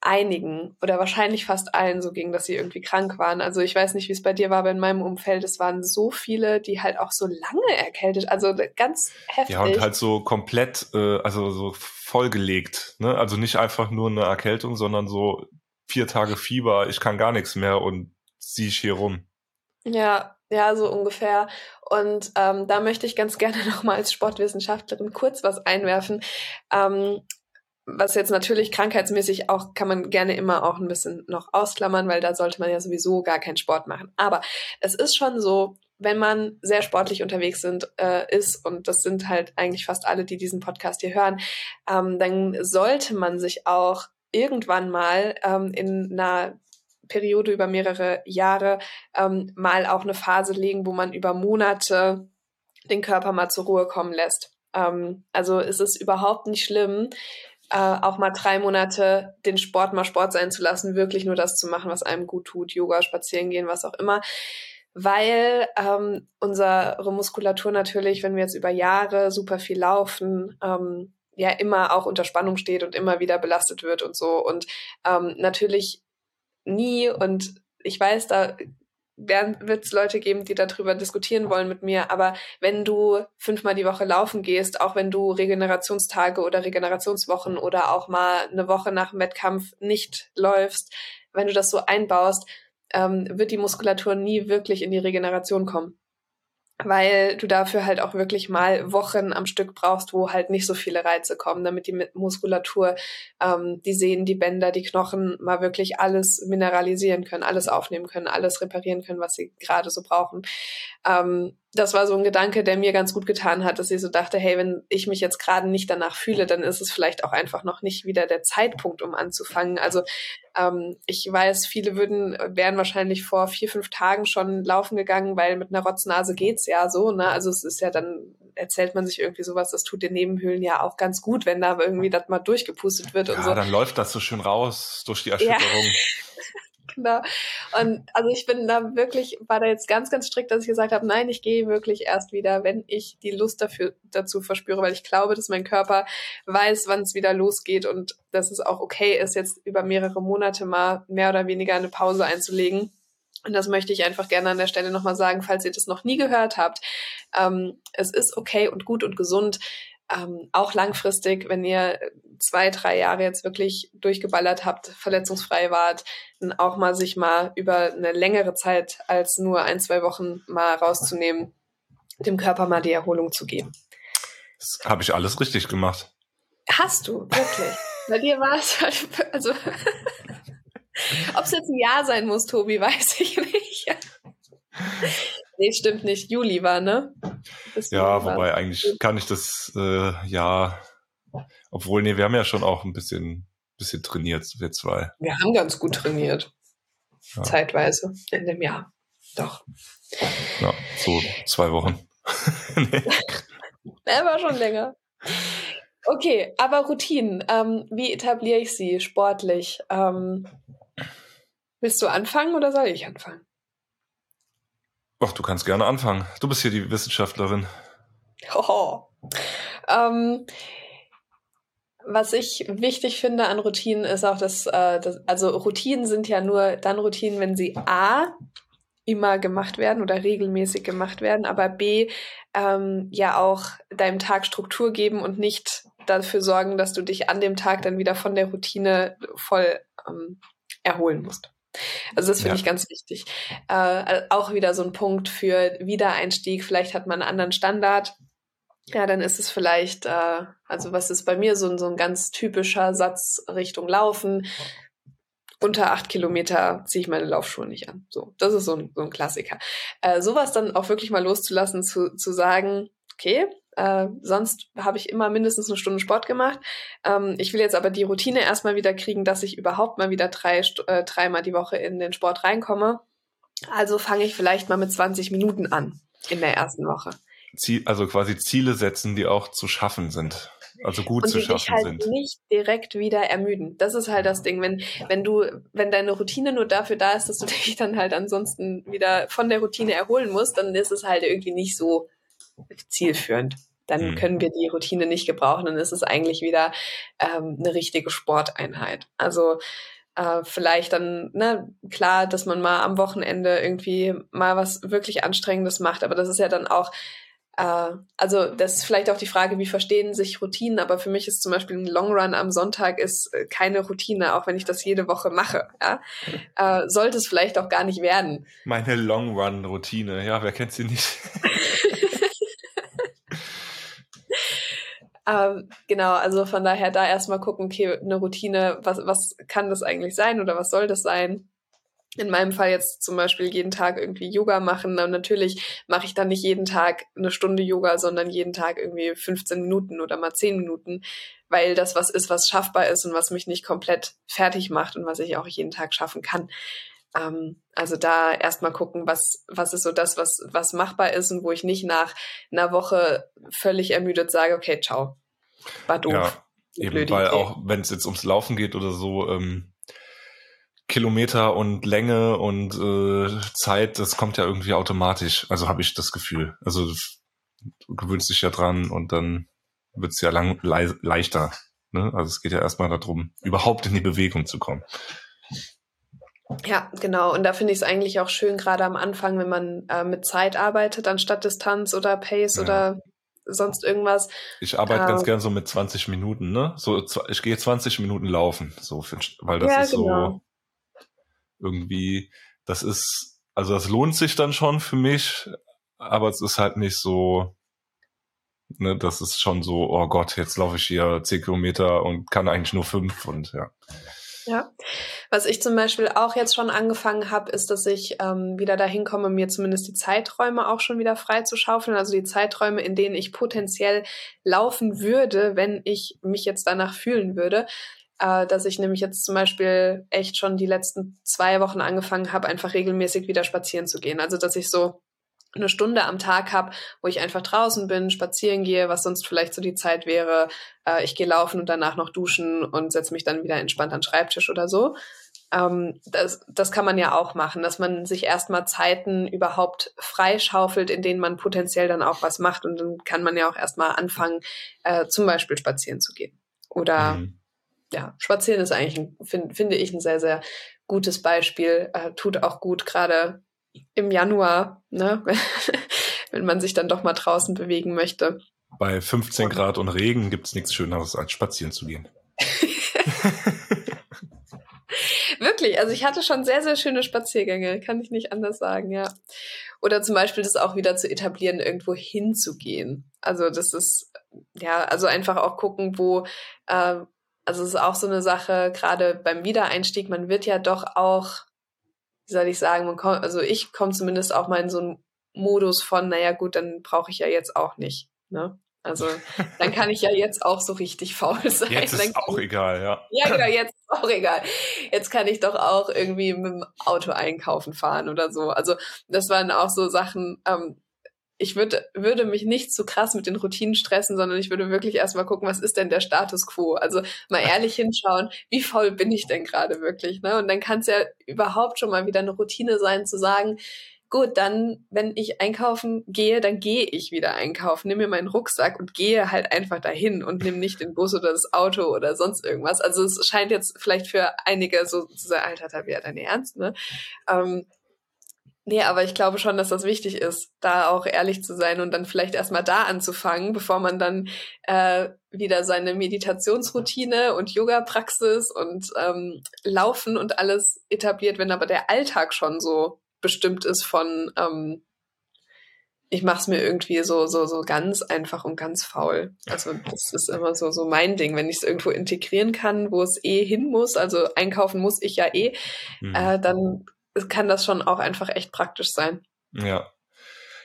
einigen oder wahrscheinlich fast allen so ging, dass sie irgendwie krank waren. Also ich weiß nicht, wie es bei dir war, aber in meinem Umfeld, es waren so viele, die halt auch so lange erkältet, also ganz heftig. Ja, und halt so komplett, äh, also so vollgelegt, ne? Also nicht einfach nur eine Erkältung, sondern so vier Tage Fieber, ich kann gar nichts mehr und zieh ich hier rum. Ja, ja, so ungefähr. Und ähm, da möchte ich ganz gerne nochmal als Sportwissenschaftlerin kurz was einwerfen. Ähm, Was jetzt natürlich krankheitsmäßig auch, kann man gerne immer auch ein bisschen noch ausklammern, weil da sollte man ja sowieso gar keinen Sport machen. Aber es ist schon so, wenn man sehr sportlich unterwegs sind, äh, ist, und das sind halt eigentlich fast alle, die diesen Podcast hier hören, ähm, dann sollte man sich auch irgendwann mal ähm, in einer Periode über mehrere Jahre ähm, mal auch eine Phase legen, wo man über Monate den Körper mal zur Ruhe kommen lässt. Ähm, also es ist überhaupt nicht schlimm, Äh, auch mal drei Monate den Sport mal Sport sein zu lassen, wirklich nur das zu machen, was einem gut tut, Yoga, spazieren gehen, was auch immer, weil ähm, unsere Muskulatur natürlich, wenn wir jetzt über Jahre super viel laufen, ähm, ja immer auch unter Spannung steht und immer wieder belastet wird und so, und ähm, natürlich nie, und ich weiß, da wird es Leute geben, die darüber diskutieren wollen mit mir, aber wenn du fünfmal die Woche laufen gehst, auch wenn du Regenerationstage oder Regenerationswochen oder auch mal eine Woche nach dem Wettkampf nicht läufst, wenn du das so einbaust, ähm, wird die Muskulatur nie wirklich in die Regeneration kommen, weil du dafür halt auch wirklich mal Wochen am Stück brauchst, wo halt nicht so viele Reize kommen, damit die Muskulatur, ähm, die Sehnen, die Bänder, die Knochen mal wirklich alles mineralisieren können, alles aufnehmen können, alles reparieren können, was sie gerade so brauchen. Ähm, das war so ein Gedanke, der mir ganz gut getan hat, dass ich so dachte, hey, wenn ich mich jetzt gerade nicht danach fühle, dann ist es vielleicht auch einfach noch nicht wieder der Zeitpunkt, um anzufangen. Also ähm, ich weiß, viele würden wären wahrscheinlich vor vier, fünf Tagen schon laufen gegangen, weil mit einer Rotznase geht's ja so, ne? Also es ist ja dann, erzählt man sich irgendwie sowas, das tut den Nebenhöhlen ja auch ganz gut, wenn da aber irgendwie das mal durchgepustet wird, ja, und so. Ja, dann läuft das so schön raus durch die Erschütterung. Ja. Genau. Und also ich bin da wirklich, war da jetzt ganz, ganz strikt, dass ich gesagt habe, nein, ich gehe wirklich erst wieder, wenn ich die Lust dafür dazu verspüre, weil ich glaube, dass mein Körper weiß, wann es wieder losgeht und dass es auch okay ist, jetzt über mehrere Monate mal mehr oder weniger eine Pause einzulegen. Und das möchte ich einfach gerne an der Stelle nochmal sagen, falls ihr das noch nie gehört habt. Ähm, es ist okay und gut und gesund, Ähm, auch langfristig, wenn ihr zwei, drei Jahre jetzt wirklich durchgeballert habt, verletzungsfrei wart, dann auch mal sich mal über eine längere Zeit als nur ein, zwei Wochen mal rauszunehmen, dem Körper mal die Erholung zu geben. Das habe ich alles richtig gemacht. Hast du, wirklich. Bei dir war es, also ob es jetzt ein Jahr sein muss, Tobi, weiß ich nicht. Nee, stimmt nicht. Juli war, ne? Bis ja, Juli wobei war. Eigentlich kann ich das, äh, ja, obwohl, nee, wir haben ja schon auch ein bisschen, bisschen trainiert, wir zwei. Wir haben ganz gut trainiert, ja. Zeitweise in dem Jahr, doch. Ja, so zwei Wochen. Nee. Er war schon länger. Okay, aber Routinen, ähm, wie etabliere ich sie sportlich? Ähm, willst du anfangen oder soll ich anfangen? Ach, du kannst gerne anfangen. Du bist hier die Wissenschaftlerin. Oh. Ähm, was ich wichtig finde an Routinen ist auch, dass, äh, dass, also Routinen sind ja nur dann Routinen, wenn sie a, immer gemacht werden oder regelmäßig gemacht werden, aber b, ähm, ja auch deinem Tag Struktur geben und nicht dafür sorgen, dass du dich an dem Tag dann wieder von der Routine voll ähm, erholen musst. Also das finde ja. ich ganz wichtig. Äh, auch wieder so ein Punkt für Wiedereinstieg. Vielleicht hat man einen anderen Standard. Ja, dann ist es vielleicht, äh, also was ist bei mir so, so ein ganz typischer Satz Richtung Laufen. Unter acht Kilometer ziehe ich meine Laufschuhe nicht an. So, das ist so ein, so ein Klassiker. Äh, sowas dann auch wirklich mal loszulassen, zu, zu sagen, okay, Äh, sonst habe ich immer mindestens eine Stunde Sport gemacht. Ähm, ich will jetzt aber die Routine erstmal wieder kriegen, dass ich überhaupt mal wieder drei, äh, dreimal die Woche in den Sport reinkomme. Also fange ich vielleicht mal mit zwanzig Minuten an in der ersten Woche. Ziel, also quasi Ziele setzen, die auch zu schaffen sind. Also gut und zu schaffen sind. Und die dich halt nicht direkt wieder ermüden. Das ist halt das Ding. Wenn, wenn du, wenn deine Routine nur dafür da ist, dass du dich dann halt ansonsten wieder von der Routine erholen musst, dann ist es halt irgendwie nicht so zielführend. Dann hm. können wir die Routine nicht gebrauchen. Dann ist es eigentlich wieder ähm, eine richtige Sporteinheit. Also Äh, vielleicht dann, ne, klar, dass man mal am Wochenende irgendwie mal was wirklich Anstrengendes macht, aber das ist ja dann auch, äh, also das ist vielleicht auch die Frage, wie verstehen sich Routinen, aber für mich ist zum Beispiel ein Long Run am Sonntag ist äh, keine Routine, auch wenn ich das jede Woche mache, ja? äh, sollte es vielleicht auch gar nicht werden. Meine Long Run Routine, ja, wer kennt sie nicht? Ähm, genau, also von daher da erstmal gucken, okay, eine Routine, was, was kann das eigentlich sein oder was soll das sein? In meinem Fall jetzt zum Beispiel jeden Tag irgendwie Yoga machen. Und natürlich mache ich dann nicht jeden Tag eine Stunde Yoga, sondern jeden Tag irgendwie fünfzehn Minuten oder mal zehn Minuten, weil das was ist, was schaffbar ist und was mich nicht komplett fertig macht und was ich auch jeden Tag schaffen kann. Ähm, also da erstmal gucken, was, was ist so das, was, was machbar ist und wo ich nicht nach einer Woche völlig ermüdet sage, okay, ciao. War doof. Ja, eben, weil Idee. Auch wenn es jetzt ums Laufen geht oder so, ähm, Kilometer und Länge und äh, Zeit, das kommt ja irgendwie automatisch. Also habe ich das Gefühl. Also du gewöhnst dich ja dran und dann wird es ja lang, le- leichter. Ne? Also es geht ja erstmal darum, überhaupt in die Bewegung zu kommen. Ja, genau. Und da finde ich es eigentlich auch schön, gerade am Anfang, wenn man äh, mit Zeit arbeitet, anstatt Distanz oder Pace ja. oder sonst irgendwas. Ich arbeite ähm, ganz gern so mit zwanzig Minuten, ne? So, ich gehe zwanzig Minuten laufen, so, weil das ja, ist genau. so irgendwie, das ist, also das lohnt sich dann schon für mich, aber es ist halt nicht so, ne, das ist schon so, oh Gott, jetzt laufe ich hier zehn Kilometer und kann eigentlich nur fünf und ja. Ja, was ich zum Beispiel auch jetzt schon angefangen habe, ist, dass ich ähm, wieder dahin komme, mir zumindest die Zeiträume auch schon wieder frei zu schaufeln. Also die Zeiträume, in denen ich potenziell laufen würde, wenn ich mich jetzt danach fühlen würde. Äh, dass ich nämlich jetzt zum Beispiel echt schon die letzten zwei Wochen angefangen habe, einfach regelmäßig wieder spazieren zu gehen. Also dass ich so eine Stunde am Tag habe, wo ich einfach draußen bin, spazieren gehe, was sonst vielleicht so die Zeit wäre, äh, ich gehe laufen und danach noch duschen und setze mich dann wieder entspannt an den Schreibtisch oder so. Ähm, das, das kann man ja auch machen, dass man sich erstmal Zeiten überhaupt freischaufelt, in denen man potenziell dann auch was macht und dann kann man ja auch erstmal anfangen, äh, zum Beispiel spazieren zu gehen. Oder mhm. ja, spazieren ist eigentlich, ein, find, finde ich, ein sehr, sehr gutes Beispiel, äh, tut auch gut, gerade im Januar, ne? Wenn man sich dann doch mal draußen bewegen möchte. Bei fünfzehn Grad und Regen gibt es nichts Schöneres, als spazieren zu gehen. Wirklich, also ich hatte schon sehr, sehr schöne Spaziergänge, kann ich nicht anders sagen, ja. Oder zum Beispiel das auch wieder zu etablieren, irgendwo hinzugehen. Also das ist, ja, also einfach auch gucken, wo, äh, also es ist auch so eine Sache, gerade beim Wiedereinstieg, man wird ja doch auch, wie soll ich sagen, man kommt, also ich komme zumindest auch mal in so einen Modus von, naja gut, dann brauche ich ja jetzt auch nicht. Ne? Also dann kann ich ja jetzt auch so richtig faul sein. Jetzt ist auch ich, egal, ja. Ja, genau, jetzt ist auch egal. Jetzt kann ich doch auch irgendwie mit dem Auto einkaufen fahren oder so. Also das waren auch so Sachen, ähm, ich würd, würde mich nicht so krass mit den Routinen stressen, sondern ich würde wirklich erstmal gucken, was ist denn der Status quo? Also mal ehrlich hinschauen, wie faul bin ich denn gerade wirklich? Ne? Und dann kann es ja überhaupt schon mal wieder eine Routine sein, zu sagen, gut, dann, wenn ich einkaufen gehe, dann gehe ich wieder einkaufen, nimm mir meinen Rucksack und gehe halt einfach dahin und nimm nicht den Bus oder das Auto oder sonst irgendwas. Also es scheint jetzt vielleicht für einige so zu sein, Alter, da wäre dein Ernst, ne? Ähm, Nee, aber ich glaube schon, dass das wichtig ist, da auch ehrlich zu sein und dann vielleicht erstmal da anzufangen, bevor man dann äh, wieder seine Meditationsroutine und Yoga-Praxis und ähm, Laufen und alles etabliert, wenn aber der Alltag schon so bestimmt ist von ähm, ich mach's mir irgendwie so so so ganz einfach und ganz faul. Also das ist immer so so mein Ding, wenn ich es irgendwo integrieren kann, wo es eh hin muss, also einkaufen muss ich ja eh, mhm. äh, dann kann das schon auch einfach echt praktisch sein. Ja.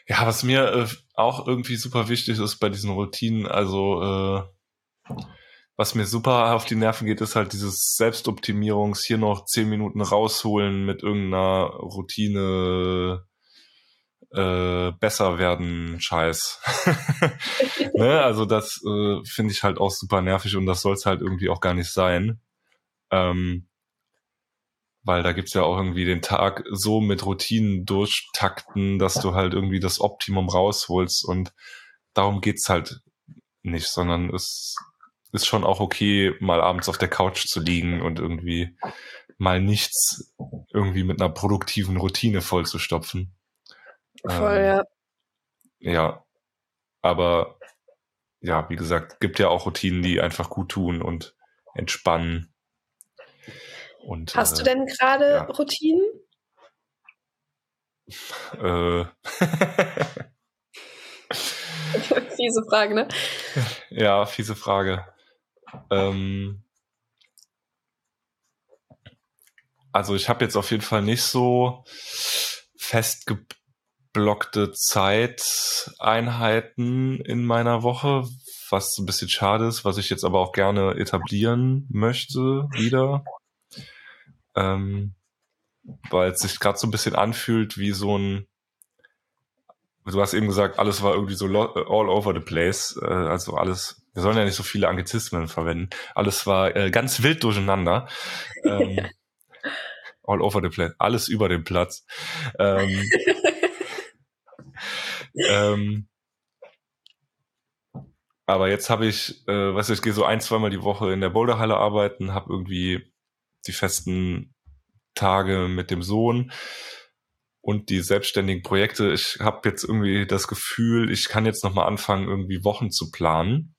Ja, was mir äh, auch irgendwie super wichtig ist bei diesen Routinen, also äh, Was mir super auf die Nerven geht, ist halt dieses Selbstoptimierungs, hier noch zehn Minuten rausholen mit irgendeiner Routine, äh, besser werden Scheiß. Ne? Also das äh, finde ich halt auch super nervig und das soll es halt irgendwie auch gar nicht sein. Ähm, weil da gibt's ja auch irgendwie den Tag so mit Routinen durchtakten, dass du halt irgendwie das Optimum rausholst und darum geht's halt nicht, sondern es ist schon auch okay, mal abends auf der Couch zu liegen und irgendwie mal nichts irgendwie mit einer produktiven Routine vollzustopfen. Voll, ähm, ja. Ja, aber ja, wie gesagt, gibt ja auch Routinen, die einfach gut tun und entspannen. Und, hast äh, du denn gerade ja. Routinen? Äh. Fiese Frage, ne? Ja, fiese Frage. Ähm, also ich habe jetzt auf jeden Fall nicht so festgeblockte Zeiteinheiten in meiner Woche, was ein bisschen schade ist, was ich jetzt aber auch gerne etablieren möchte wieder. Ähm, weil es sich gerade so ein bisschen anfühlt wie so ein, du hast eben gesagt, alles war irgendwie so all over the place, also alles, wir sollen ja nicht so viele Anglizismen verwenden, alles war äh, ganz wild durcheinander, ähm, all over the place, alles über den Platz. Ähm, ähm, aber jetzt habe ich, äh, weißt du, ich gehe so ein-, zweimal die Woche in der Boulderhalle arbeiten, habe irgendwie die festen Tage mit dem Sohn und die selbstständigen Projekte. Ich habe jetzt irgendwie das Gefühl, ich kann jetzt nochmal anfangen, irgendwie Wochen zu planen,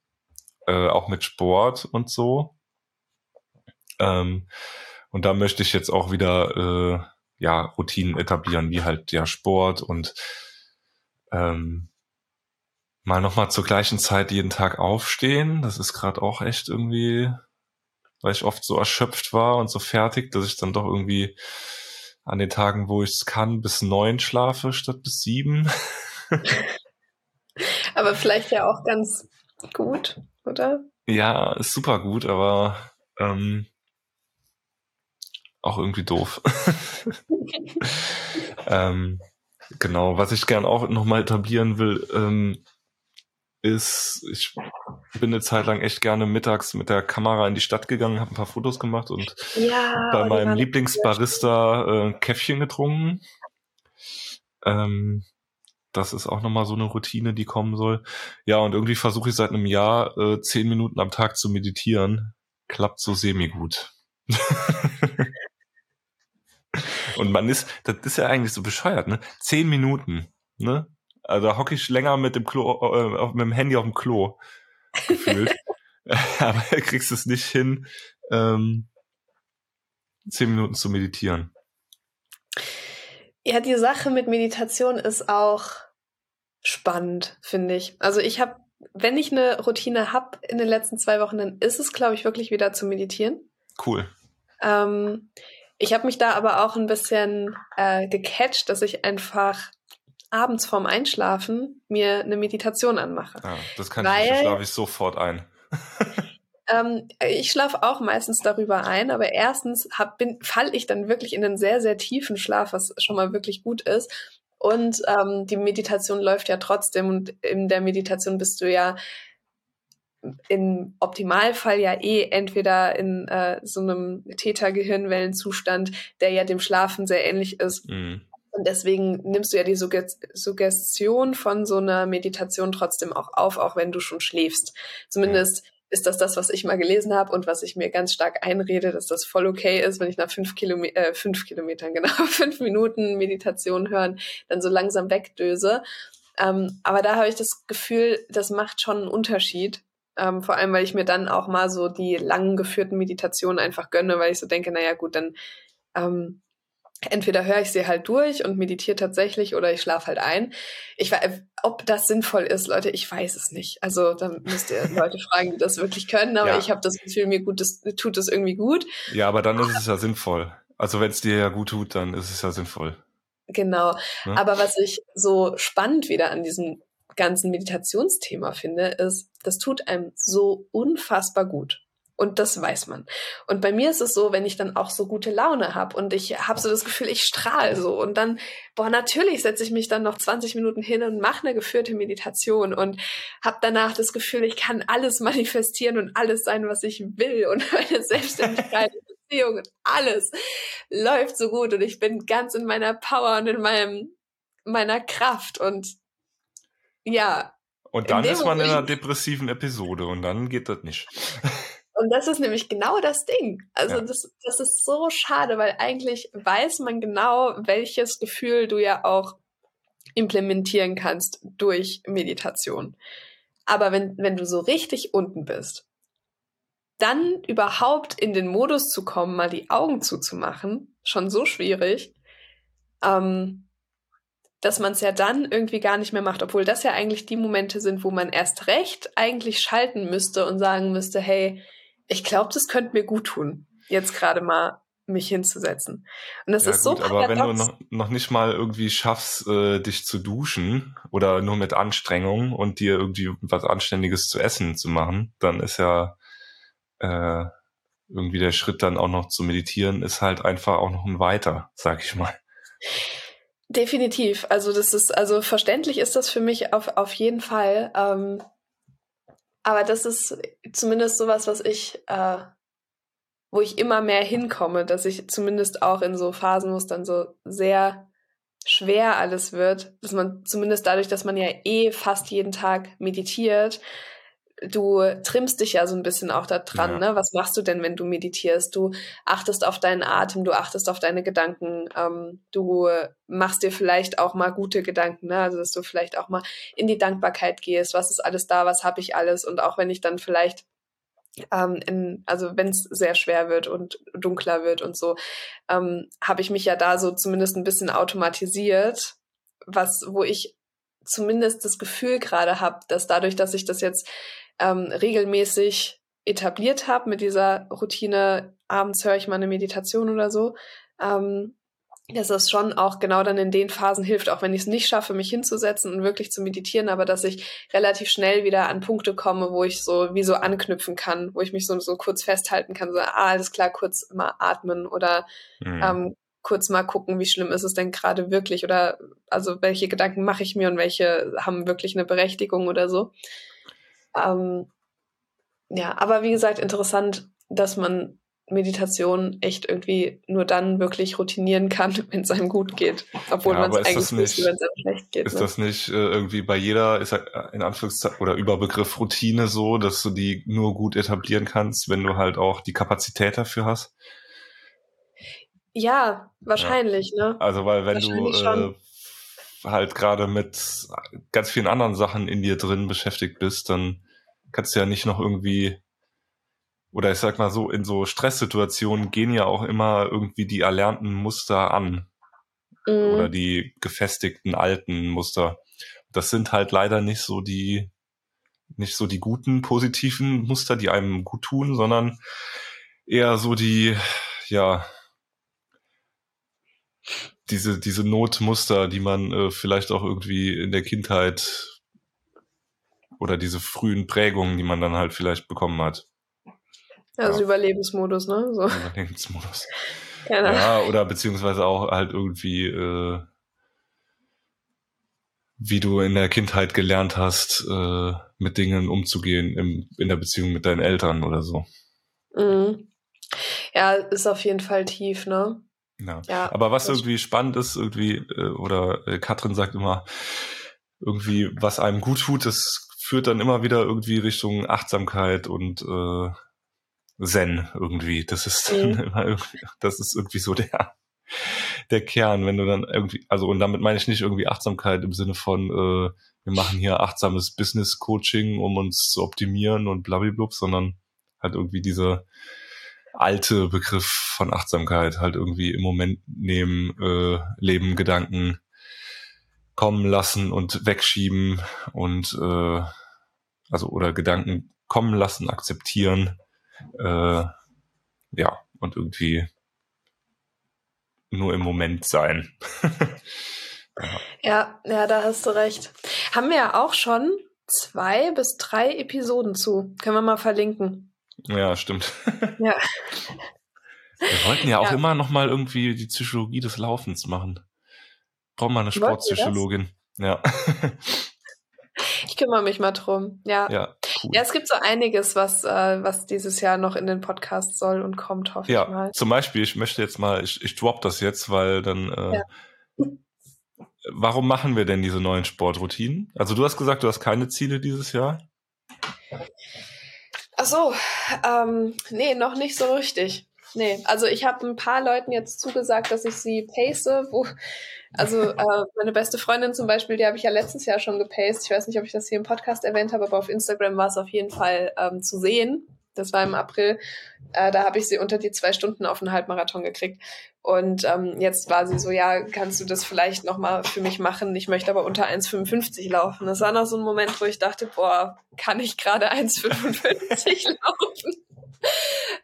äh, auch mit Sport und so. Ähm, und da möchte ich jetzt auch wieder äh, ja Routinen etablieren, wie halt ja Sport und ähm, mal nochmal zur gleichen Zeit jeden Tag aufstehen. Das ist gerade auch echt irgendwie, weil ich oft so erschöpft war und so fertig, dass ich dann doch irgendwie an den Tagen, wo ich es kann, bis neun schlafe statt bis sieben. Aber vielleicht ja auch ganz gut, oder? Ja, ist super gut, aber ähm, auch irgendwie doof. ähm, genau, was ich gern auch nochmal etablieren will, ähm, ist, ich bin eine Zeit lang echt gerne mittags mit der Kamera in die Stadt gegangen, habe ein paar Fotos gemacht und ja, bei meinem Lieblingsbarista ein Käffchen getrunken. Ähm, das ist auch nochmal so eine Routine, die kommen soll. Ja, und irgendwie versuche ich seit einem Jahr äh, zehn Minuten am Tag zu meditieren. Klappt so semi-gut. Und man ist, das ist ja eigentlich so bescheuert, ne? Zehn Minuten, ne? Also da hocke ich länger mit dem Klo, äh, mit dem Handy auf dem Klo gefühlt. Aber kriegst es nicht hin, ähm, zehn Minuten zu meditieren. Ja, die Sache mit Meditation ist auch spannend, finde ich. Also ich habe, wenn ich eine Routine habe in den letzten zwei Wochen, dann ist es, glaube ich, wirklich wieder zu meditieren. Cool. Ähm, ich habe mich da aber auch ein bisschen äh, gecatcht, dass ich einfach abends vorm Einschlafen mir eine Meditation anmache. Ja, das kann weil, ich nicht, schlafe ich sofort ein. ähm, ich schlafe auch meistens darüber ein, aber erstens falle ich dann wirklich in einen sehr, sehr tiefen Schlaf, was schon mal wirklich gut ist. Und ähm, die Meditation läuft ja trotzdem und in der Meditation bist du ja im Optimalfall ja eh entweder in äh, so einem Theta-Gehirnwellenzustand, der ja dem Schlafen sehr ähnlich ist. Mhm. Und deswegen nimmst du ja die Suggestion von so einer Meditation trotzdem auch auf, auch wenn du schon schläfst. Zumindest ja. ist das das, was ich mal gelesen habe und was ich mir ganz stark einrede, dass das voll okay ist, wenn ich nach fünf, Kilome- äh, fünf Kilometern, genau, fünf Minuten Meditation hören, dann so langsam wegdöse. Ähm, aber da habe ich das Gefühl, das macht schon einen Unterschied. Ähm, vor allem, weil ich mir dann auch mal so die lang geführten Meditationen einfach gönne, weil ich so denke, naja gut, dann Ähm, entweder höre ich sie halt durch und meditiere tatsächlich oder ich schlafe halt ein. Ich weiß, ob das sinnvoll ist, Leute, ich weiß es nicht. Also da müsst ihr Leute fragen, die das wirklich können. Aber ja. ich habe das Gefühl, mir gut, das, tut das irgendwie gut. Ja, aber dann ist es ja sinnvoll. Also wenn es dir ja gut tut, dann ist es ja sinnvoll. Genau. Ne? Aber was ich so spannend wieder an diesem ganzen Meditationsthema finde, ist, das tut einem so unfassbar gut. Und das weiß man. Und bei mir ist es so, wenn ich dann auch so gute Laune habe und ich habe so das Gefühl, ich strahle so. Und dann, boah, natürlich setze ich mich dann noch zwanzig Minuten hin und mache eine geführte Meditation und habe danach das Gefühl, ich kann alles manifestieren und alles sein, was ich will. Und meine Selbstständigkeit, Beziehung und alles läuft so gut. Und ich bin ganz in meiner Power und in meinem meiner Kraft. Und ja. Und dann ist man in einer depressiven Episode und dann geht das nicht. Und das ist nämlich genau das Ding. Also ja. das, das ist so schade, weil eigentlich weiß man genau, welches Gefühl du ja auch implementieren kannst durch Meditation. Aber wenn, wenn du so richtig unten bist, dann überhaupt in den Modus zu kommen, mal die Augen zuzumachen, schon so schwierig, ähm, dass man es ja dann irgendwie gar nicht mehr macht, obwohl das ja eigentlich die Momente sind, wo man erst recht eigentlich schalten müsste und sagen müsste, hey, ich glaube, das könnte mir gut tun, jetzt gerade mal mich hinzusetzen. Und das ja, ist gut, so aber paradox. Wenn du noch, noch nicht mal irgendwie schaffst, äh, dich zu duschen oder nur mit Anstrengung und dir irgendwie was Anständiges zu essen zu machen, dann ist ja äh, irgendwie der Schritt dann auch noch zu meditieren, ist halt einfach auch noch ein weiter, sag ich mal. Definitiv. Also das ist, also verständlich ist das für mich auf, auf jeden Fall. Ähm, aber das ist zumindest sowas, was ich, äh, wo ich immer mehr hinkomme, dass ich zumindest auch in so Phasen, wo es dann so sehr schwer alles wird, dass man zumindest dadurch, dass man ja eh fast jeden Tag meditiert, du trimmst dich ja so ein bisschen auch da dran, ja. ne? Was machst du denn, wenn du meditierst? Du achtest auf deinen Atem, du achtest auf deine Gedanken, ähm, du machst dir vielleicht auch mal gute Gedanken, ne? Also dass du vielleicht auch mal in die Dankbarkeit gehst, was ist alles da, was habe ich alles? Und auch wenn ich dann vielleicht, ähm, in, also wenn es sehr schwer wird und dunkler wird und so, ähm, habe ich mich ja da so zumindest ein bisschen automatisiert, was, wo ich zumindest das Gefühl gerade habe, dass dadurch, dass ich das jetzt Ähm, regelmäßig etabliert habe mit dieser Routine, abends höre ich mal eine Meditation oder so, ähm, dass das schon auch genau dann in den Phasen hilft, auch wenn ich es nicht schaffe, mich hinzusetzen und wirklich zu meditieren, aber dass ich relativ schnell wieder an Punkte komme, wo ich so wie so anknüpfen kann, wo ich mich so, so kurz festhalten kann, so, ah, alles klar, kurz mal atmen oder mhm. ähm, kurz mal gucken, wie schlimm ist es denn gerade wirklich oder also welche Gedanken mache ich mir und welche haben wirklich eine Berechtigung oder so. Ähm, ja, aber wie gesagt, interessant, dass man Meditation echt irgendwie nur dann wirklich routinieren kann, wenn es einem gut geht, obwohl ja, man es eigentlich nicht, wenn es einem schlecht geht. Ist ne? das nicht äh, irgendwie bei jeder, ist in Anführungszeichen oder Überbegriff Routine so, dass du die nur gut etablieren kannst, wenn du halt auch die Kapazität dafür hast? Ja, wahrscheinlich. Ja. Ne? Also weil wenn du halt gerade mit ganz vielen anderen Sachen in dir drin beschäftigt bist, dann kannst du ja nicht noch irgendwie, oder ich sag mal so, in so Stresssituationen gehen ja auch immer irgendwie die erlernten Muster an. Mhm. Oder die gefestigten alten Muster. Das sind halt leider nicht so die, nicht so die guten, positiven Muster, die einem gut tun, sondern eher so die, ja, Diese, diese Notmuster, die man äh, vielleicht auch irgendwie in der Kindheit oder diese frühen Prägungen, die man dann halt vielleicht bekommen hat. Also ja. Überlebensmodus, ne? So. Überlebensmodus. Keine Ahnung. Ja, oder beziehungsweise auch halt irgendwie, äh, wie du in der Kindheit gelernt hast, äh, mit Dingen umzugehen im, in der Beziehung mit deinen Eltern oder so. Mhm. Ja, ist auf jeden Fall tief, ne? Ja. Ja, aber was irgendwie spannend ist, irgendwie, oder Katrin sagt immer, irgendwie, was einem gut tut, das führt dann immer wieder irgendwie Richtung Achtsamkeit und äh, Zen irgendwie. Das ist dann mhm. immer irgendwie, das ist irgendwie so der, der Kern, wenn du dann irgendwie, also und damit meine ich nicht irgendwie Achtsamkeit im Sinne von, äh, wir machen hier achtsames Business-Coaching, um uns zu optimieren und blablablub, sondern halt irgendwie diese alte Begriff von Achtsamkeit halt irgendwie im Moment nehmen, äh, Leben, Gedanken kommen lassen und wegschieben und äh, also oder Gedanken kommen lassen, akzeptieren, äh, ja und irgendwie nur im Moment sein. ja. ja, ja, da hast du recht. Haben wir ja auch schon zwei bis drei Episoden zu, können wir mal verlinken. Ja, stimmt. Ja. Wir wollten ja auch ja. immer nochmal irgendwie die Psychologie des Laufens machen. Brauchen wir eine Sportpsychologin. Ja. Ich kümmere mich mal drum. Ja, ja, cool. Ja, es gibt so einiges, was, äh, was dieses Jahr noch in den Podcast soll und kommt, hoffe ja, ich mal. Zum Beispiel, ich möchte jetzt mal, ich, ich drop das jetzt, weil dann, äh, ja. warum machen wir denn diese neuen Sportroutinen? Also du hast gesagt, du hast keine Ziele dieses Jahr. Ach so, ähm, nee, noch nicht so richtig. Nee, also ich habe ein paar Leuten jetzt zugesagt, dass ich sie pace, wo, also äh, meine beste Freundin zum Beispiel, die habe ich ja letztes Jahr schon gepaced. Ich weiß nicht, ob ich das hier im Podcast erwähnt habe, aber auf Instagram war es auf jeden Fall ähm, zu sehen. Das war im April. Äh, da habe ich sie unter die zwei Stunden auf einen Halbmarathon gekriegt. Und ähm, jetzt war sie so, ja, kannst du das vielleicht nochmal für mich machen? Ich möchte aber unter eins fünfundfünfzig laufen. Das war noch so ein Moment, wo ich dachte, boah, kann ich gerade eins fünfundfünfzig laufen?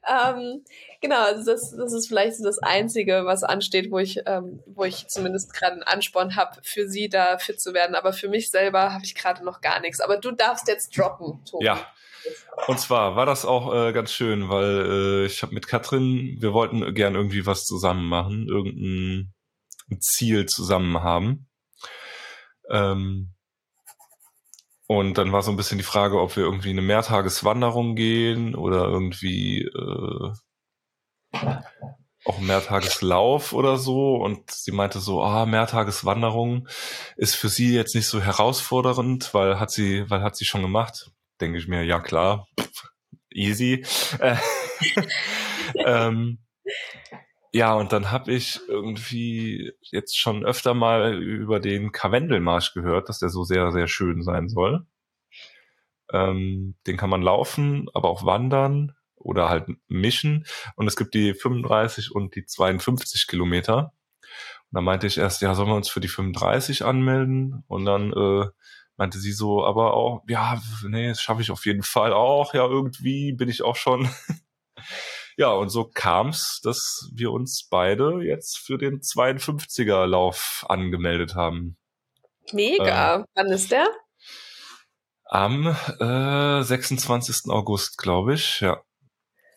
ähm, genau, also das, das ist vielleicht so das Einzige, was ansteht, wo ich, ähm, wo ich zumindest gerade einen Ansporn habe, für sie da fit zu werden. Aber für mich selber habe ich gerade noch gar nichts. Aber du darfst jetzt droppen, Tobi. Ja, und zwar war das auch äh, ganz schön, weil äh, ich habe mit Katrin, wir wollten gern irgendwie was zusammen machen, irgendein Ziel zusammen haben. Ähm, Und dann war so ein bisschen die Frage, ob wir irgendwie eine Mehrtageswanderung gehen oder irgendwie äh, auch einen Mehrtageslauf oder so. Und sie meinte so, ah, Mehrtageswanderung ist für sie jetzt nicht so herausfordernd, weil hat sie, weil hat sie schon gemacht. Denke ich mir, ja klar, pff, easy. ähm, ja, und dann habe ich irgendwie jetzt schon öfter mal über den Karwendelmarsch gehört, dass der so sehr, sehr schön sein soll. Ähm, den kann man laufen, aber auch wandern oder halt mischen. Und es gibt die fünfunddreißig und die zweiundfünfzig Kilometer. Und dann meinte ich erst, ja, sollen wir uns für die fünfunddreißig anmelden? Und dann äh, meinte sie so, aber auch, ja, nee, das schaffe ich auf jeden Fall auch. Ja, irgendwie bin ich auch schon... Ja, und so kam's, dass wir uns beide jetzt für den zweiundfünfziger-Lauf angemeldet haben. Mega! Ähm, Wann ist der? Am äh, sechsundzwanzigsten August, glaube ich, ja.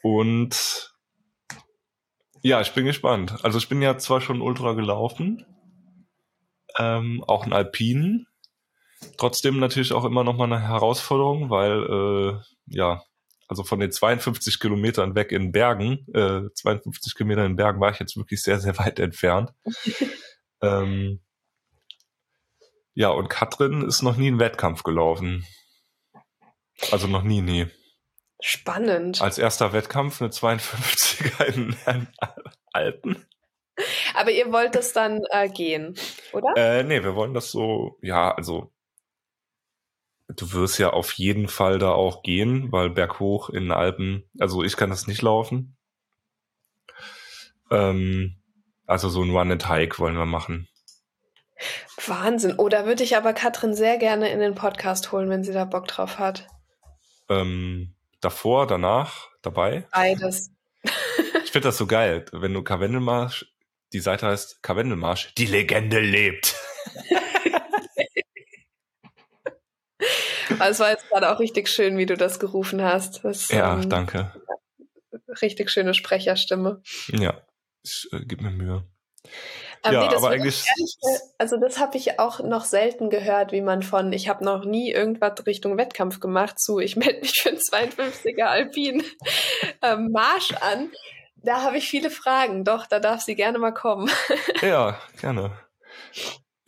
Und ja, ich bin gespannt. Also ich bin ja zwar schon Ultra gelaufen, ähm, auch einen Alpinen, trotzdem natürlich auch immer noch mal eine Herausforderung, weil, äh, ja... Also von den zweiundfünfzig Kilometern weg in Bergen, äh, zweiundfünfzig Kilometer in Bergen war ich jetzt wirklich sehr, sehr weit entfernt. ähm, ja, und Katrin ist noch nie einen Wettkampf gelaufen. Also noch nie, nee. Spannend. Als erster Wettkampf eine zweiundfünfziger in den Alpen. Aber ihr wollt das dann äh, gehen, oder? Äh, nee, wir wollen das so, ja, also... Du wirst ja auf jeden Fall da auch gehen, weil berghoch in den Alpen, also ich kann das nicht laufen. Ähm, also so ein Run-and-Hike wollen wir machen. Wahnsinn. Oh, da würde ich aber Katrin sehr gerne in den Podcast holen, wenn sie da Bock drauf hat. Ähm, davor, danach, dabei? Beides. Ich finde das so geil, wenn du Karwendelmarsch, die Seite heißt Karwendelmarsch, die Legende lebt. Es war jetzt gerade auch richtig schön, wie du das gerufen hast. Das, ja, ähm, danke. Richtig schöne Sprecherstimme. Ja, ich äh, gebe mir Mühe. Ähm, ja, nee, aber eigentlich... Ehrlich, also das habe ich auch noch selten gehört, wie man von, ich habe noch nie irgendwas Richtung Wettkampf gemacht, zu, ich melde mich für den zweiundfünfziger Alpin ähm, Marsch an. Da habe ich viele Fragen. Doch, da darf sie gerne mal kommen. Ja, gerne.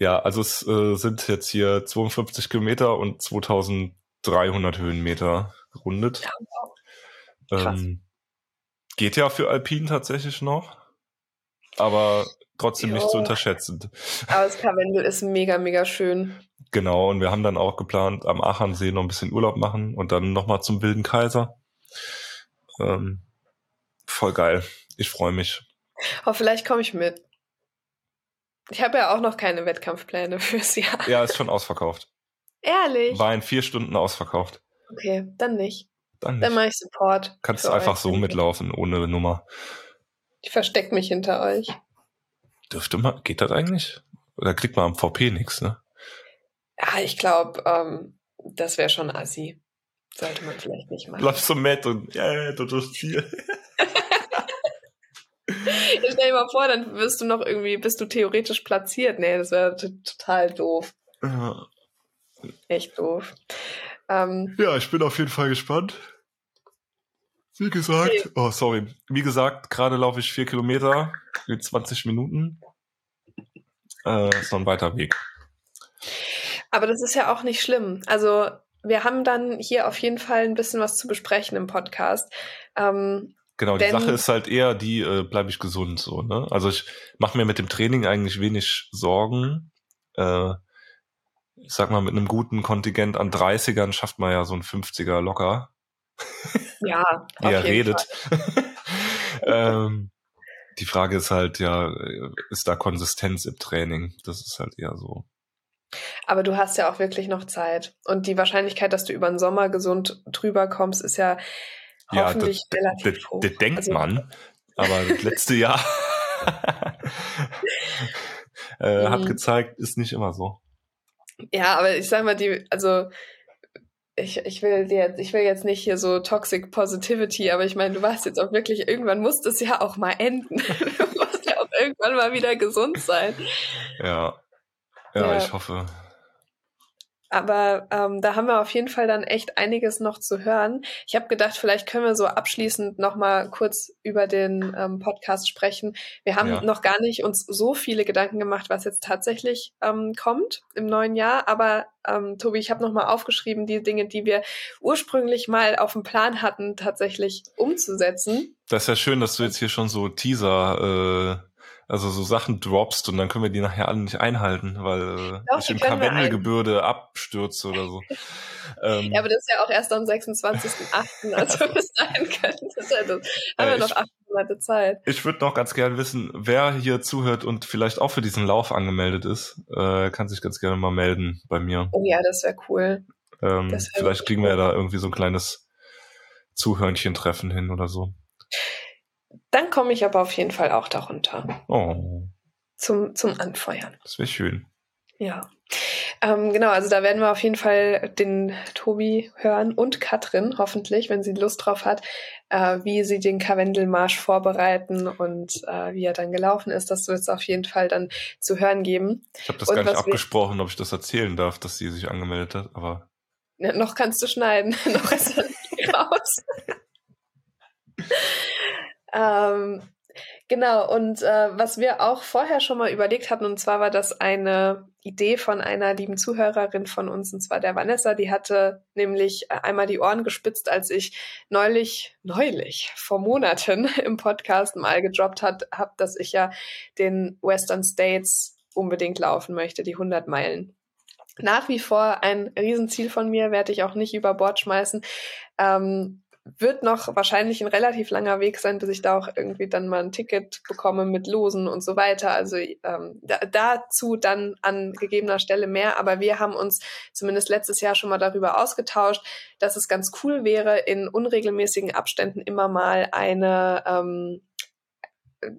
Ja, also es äh, sind jetzt hier zweiundfünfzig Kilometer und zweitausenddreihundert Höhenmeter gerundet. Ja, wow. Krass. Ähm, geht ja für Alpin tatsächlich noch, aber trotzdem jo. nicht zu unterschätzen. Aber das Karwendel ist mega, mega schön. Genau, und wir haben dann auch geplant, am Achernsee noch ein bisschen Urlaub machen und dann nochmal zum Wilden Kaiser. Ähm, voll geil, ich freue mich. Oh, vielleicht komme ich mit. Ich habe ja auch noch keine Wettkampfpläne fürs Jahr. Ja, ist schon ausverkauft. Ehrlich? War in vier Stunden ausverkauft. Okay, dann nicht. Dann nicht. Dann mache ich Support. Kannst du einfach so mitlaufen, ohne Nummer. Ich verstecke mich hinter euch. Dürfte man, geht das eigentlich? Oder kriegt man am V P nichts, ne? Ja, ich glaube, ähm, das wäre schon assi. Sollte man vielleicht nicht machen. Bleibst so matt und ja, das ist Ziel. Ich stell dir mal vor, dann wirst du noch irgendwie, bist du theoretisch platziert. Nee, das wäre t- total doof. Ja. Echt doof. Ähm, ja, ich bin auf jeden Fall gespannt. Wie gesagt, okay. oh sorry, wie gesagt, gerade laufe ich vier Kilometer in zwanzig Minuten. Äh, ist noch ein weiter Weg. Aber das ist ja auch nicht schlimm. Also wir haben dann hier auf jeden Fall ein bisschen was zu besprechen im Podcast. Ähm, Genau, die Denn, Sache ist halt eher, die äh, bleibe ich gesund so, ne? Also ich mache mir mit dem Training eigentlich wenig Sorgen. Äh, ich sag mal, mit einem guten Kontingent an dreißigern schafft man ja so einen fünfziger locker. Ja, auf jeden redet. Fall. ähm, die Frage ist halt ja, ist da Konsistenz im Training? Das ist halt eher so. Aber du hast ja auch wirklich noch Zeit. Und die Wahrscheinlichkeit, dass du über den Sommer gesund drüber kommst, ist ja... Ja, das, das, das denkt also, man, aber das letzte Jahr äh, hat gezeigt, ist nicht immer so. Ja, aber ich sag mal, die, also ich, ich will dir, ich will jetzt nicht hier so Toxic Positivity, aber ich meine, du warst jetzt auch wirklich, irgendwann muss das ja auch mal enden. Du musst ja auch irgendwann mal wieder gesund sein. Ja, ja, ja. Ich hoffe. Aber ähm, da haben wir auf jeden Fall dann echt einiges noch zu hören. Ich habe gedacht, vielleicht können wir so abschließend nochmal kurz über den ähm, Podcast sprechen. Wir haben ja. noch gar nicht uns so viele Gedanken gemacht, was jetzt tatsächlich ähm, kommt im neuen Jahr. Aber ähm, Tobi, ich habe nochmal aufgeschrieben, die Dinge, die wir ursprünglich mal auf dem Plan hatten, tatsächlich umzusetzen. Das ist ja schön, dass du jetzt hier schon so Teaser... Äh Also so Sachen droppst und dann können wir die nachher alle nicht einhalten, weil Doch, ich im Karwendelgebirge abstürze oder so. ähm, ja, aber das ist ja auch erst am sechsundzwanzigsten achten Also bis dahin können. Das halt das. Haben äh, wir noch ich, acht Monate Zeit. Ich würde noch ganz gerne wissen, wer hier zuhört und vielleicht auch für diesen Lauf angemeldet ist, äh, kann sich ganz gerne mal melden bei mir. Oh ja, das wäre cool. Ähm, das wär vielleicht kriegen cool. wir ja da irgendwie so ein kleines Zuhörnchen-Treffen hin oder so. Dann komme ich aber auf jeden Fall auch darunter. Oh. Zum, zum Anfeuern. Das wäre schön. Ja. Ähm, genau, also da werden wir auf jeden Fall den Tobi hören und Katrin hoffentlich, wenn sie Lust drauf hat, äh, wie sie den Karwendelmarsch vorbereiten und äh, wie er dann gelaufen ist. Das wird es auf jeden Fall dann zu hören geben. Ich habe das und gar nicht abgesprochen, wir- ob ich das erzählen darf, dass sie sich angemeldet hat, aber... Ja, noch kannst du schneiden. Noch ist das nicht raus. Ähm, genau, und äh, was wir auch vorher schon mal überlegt hatten, und zwar war das eine Idee von einer lieben Zuhörerin von uns, und zwar der Vanessa, die hatte nämlich einmal die Ohren gespitzt, als ich neulich, neulich, vor Monaten im Podcast mal gedroppt hat, hab, dass ich ja den Western States unbedingt laufen möchte, die hundert Meilen. Nach wie vor ein Riesenziel von mir, werde ich auch nicht über Bord schmeißen, ähm, wird noch wahrscheinlich ein relativ langer Weg sein, bis ich da auch irgendwie dann mal ein Ticket bekomme mit Losen und so weiter. Also ähm, da, dazu dann an gegebener Stelle mehr. Aber wir haben uns zumindest letztes Jahr schon mal darüber ausgetauscht, dass es ganz cool wäre, in unregelmäßigen Abständen immer mal eine, ähm,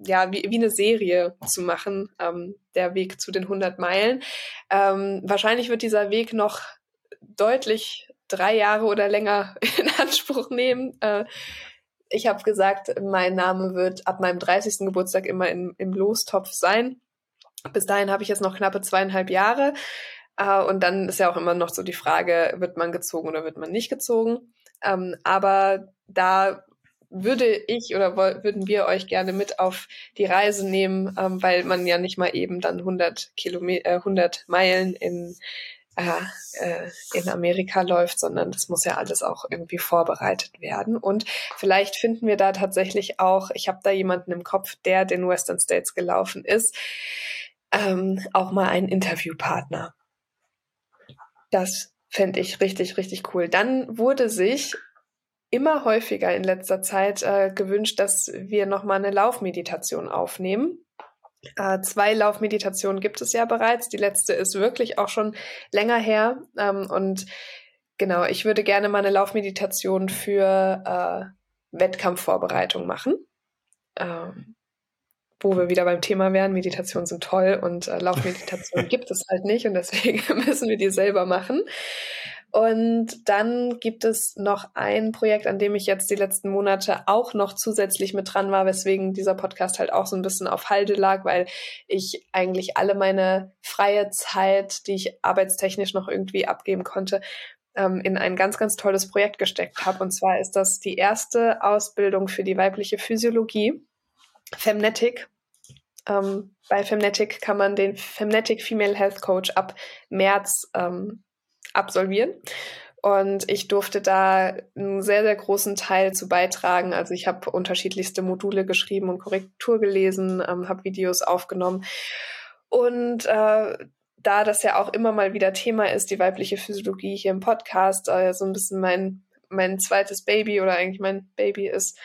ja, wie, wie eine Serie zu machen, ähm, der Weg zu den hundert Meilen. Ähm, wahrscheinlich wird dieser Weg noch deutlich drei Jahre oder länger in Anspruch nehmen. Äh, ich habe gesagt, mein Name wird ab meinem dreißigsten Geburtstag immer in, im Lostopf sein. Bis dahin habe ich jetzt noch knappe zweieinhalb Jahre. Äh, und dann ist ja auch immer noch so die Frage, wird man gezogen oder wird man nicht gezogen? Ähm, aber da würde ich oder woll- würden wir euch gerne mit auf die Reise nehmen, ähm, weil man ja nicht mal eben dann hundert Kilome- äh, hundert Meilen in in Amerika läuft, sondern das muss ja alles auch irgendwie vorbereitet werden. Und vielleicht finden wir da tatsächlich auch, ich habe da jemanden im Kopf, der den Western States gelaufen ist, ähm, auch mal einen Interviewpartner. Das fände ich richtig, richtig cool. Dann wurde sich immer häufiger in letzter Zeit äh, gewünscht, dass wir nochmal eine Laufmeditation aufnehmen. Äh, zwei Laufmeditationen gibt es ja bereits. Die letzte ist wirklich auch schon länger her. Ähm, und genau, ich würde gerne mal eine Laufmeditation für äh, Wettkampfvorbereitung machen, ähm, wo wir wieder beim Thema wären. Meditationen sind toll und äh, Laufmeditationen gibt es halt nicht und deswegen müssen wir die selber machen. Und dann gibt es noch ein Projekt, an dem ich jetzt die letzten Monate auch noch zusätzlich mit dran war, weswegen dieser Podcast halt auch so ein bisschen auf Halde lag, weil ich eigentlich alle meine freie Zeit, die ich arbeitstechnisch noch irgendwie abgeben konnte, in ein ganz, ganz tolles Projekt gesteckt habe. Und zwar ist das die erste Ausbildung für die weibliche Physiologie, Femnetic. Ähm, bei Femnetic kann man den Femnetic Female Health Coach ab März ähm, absolvieren. Und ich durfte da einen sehr, sehr großen Teil zu beitragen. Also ich habe unterschiedlichste Module geschrieben und Korrektur gelesen, ähm, habe Videos aufgenommen. Und äh, da das ja auch immer mal wieder Thema ist, die weibliche Physiologie hier im Podcast, äh, so ein bisschen mein, mein zweites Baby oder eigentlich mein Baby ist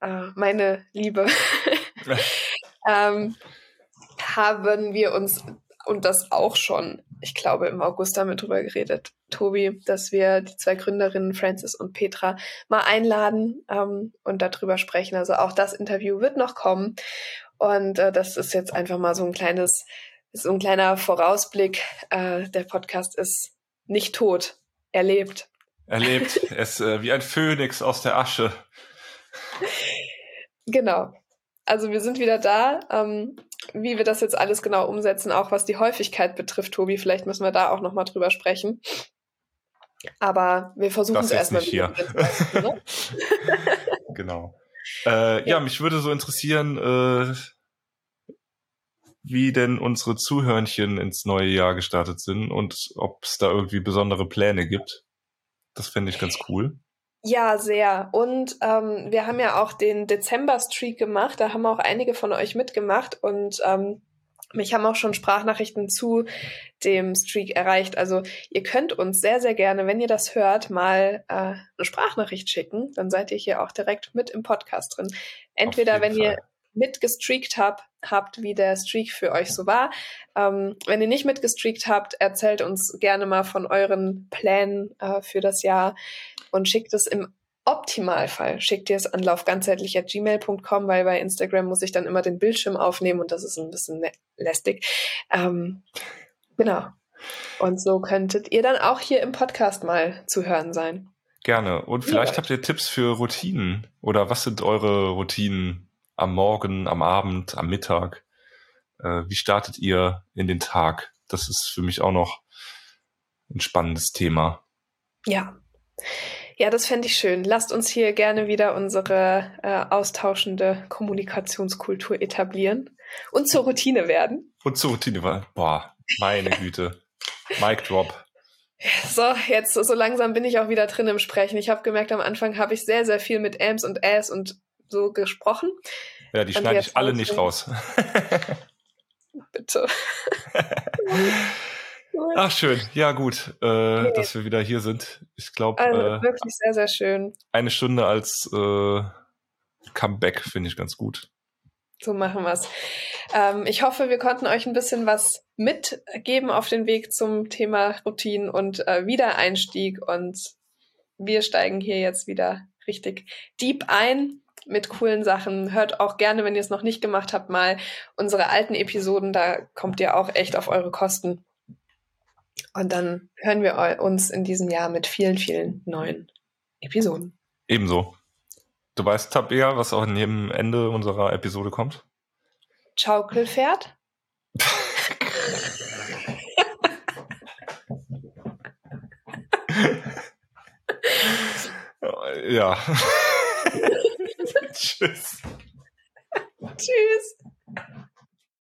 äh, meine Liebe, ähm, haben wir uns, und das auch schon, ich glaube im August haben wir drüber geredet, Tobi, dass wir die zwei Gründerinnen Frances und Petra mal einladen ähm, und darüber sprechen. Also auch das Interview wird noch kommen. Und äh, das ist jetzt einfach mal so ein kleines ist ein kleiner Vorausblick. Äh, der Podcast ist nicht tot, er lebt. Er lebt, er ist äh, wie ein Phönix aus der Asche. Genau. Also wir sind wieder da. Ähm, wie wir das jetzt alles genau umsetzen, auch was die Häufigkeit betrifft, Tobi, vielleicht müssen wir da auch nochmal drüber sprechen. Aber wir versuchen es erstmal. Das jetzt nicht hier. Genau. Äh, ja. ja, mich würde so interessieren, äh, wie denn unsere Zuhörnchen ins neue Jahr gestartet sind und ob es da irgendwie besondere Pläne gibt. Das fände ich ganz cool. Ja, sehr. Und ähm, wir haben ja auch den Dezember-Streak gemacht. Da haben auch einige von euch mitgemacht und ähm, mich haben auch schon Sprachnachrichten zu dem Streak erreicht. Also ihr könnt uns sehr, sehr gerne, wenn ihr das hört, mal äh, eine Sprachnachricht schicken. Dann seid ihr hier auch direkt mit im Podcast drin. Entweder, wenn ihr mitgestreakt habt, habt, wie der Streak für euch so war. Ähm, wenn ihr nicht mitgestreakt habt, erzählt uns gerne mal von euren Plänen äh, für das Jahr und schickt es im Optimalfall. Schickt ihr es an lauf ganzheitlich at gmail punkt com, weil bei Instagram muss ich dann immer den Bildschirm aufnehmen und das ist ein bisschen lästig. Ähm, genau. Und so könntet ihr dann auch hier im Podcast mal zu hören sein. Gerne. Und vielleicht ja. habt ihr Tipps für Routinen oder was sind eure Routinen? Am Morgen, am Abend, am Mittag? Äh, wie startet ihr in den Tag? Das ist für mich auch noch ein spannendes Thema. Ja, ja, das fände ich schön. Lasst uns hier gerne wieder unsere äh, austauschende Kommunikationskultur etablieren und zur Routine werden. Und zur Routine werden. Boah, meine Güte. Mic drop. So, jetzt so langsam bin ich auch wieder drin im Sprechen. Ich habe gemerkt, am Anfang habe ich sehr, sehr viel mit Ams und Äs und so gesprochen. Ja, die schneide ich alle nicht raus. Bitte. Ach, schön. Ja, gut, äh, okay. dass wir wieder hier sind. Ich glaube, also, äh, wirklich sehr, sehr schön. Eine Stunde als äh, Comeback finde ich ganz gut. So machen wir es. Ähm, ich hoffe, wir konnten euch ein bisschen was mitgeben auf den Weg zum Thema Routinen und äh, Wiedereinstieg. Und wir steigen hier jetzt wieder richtig deep ein mit coolen Sachen. Hört auch gerne, wenn ihr es noch nicht gemacht habt, mal unsere alten Episoden. Da kommt ihr auch echt auf eure Kosten. Und dann hören wir uns in diesem Jahr mit vielen, vielen neuen Episoden. Ebenso. Du weißt, Tabea, was auch in jedem Ende unserer Episode kommt? Schaukelpferd. Ja. Tschüss.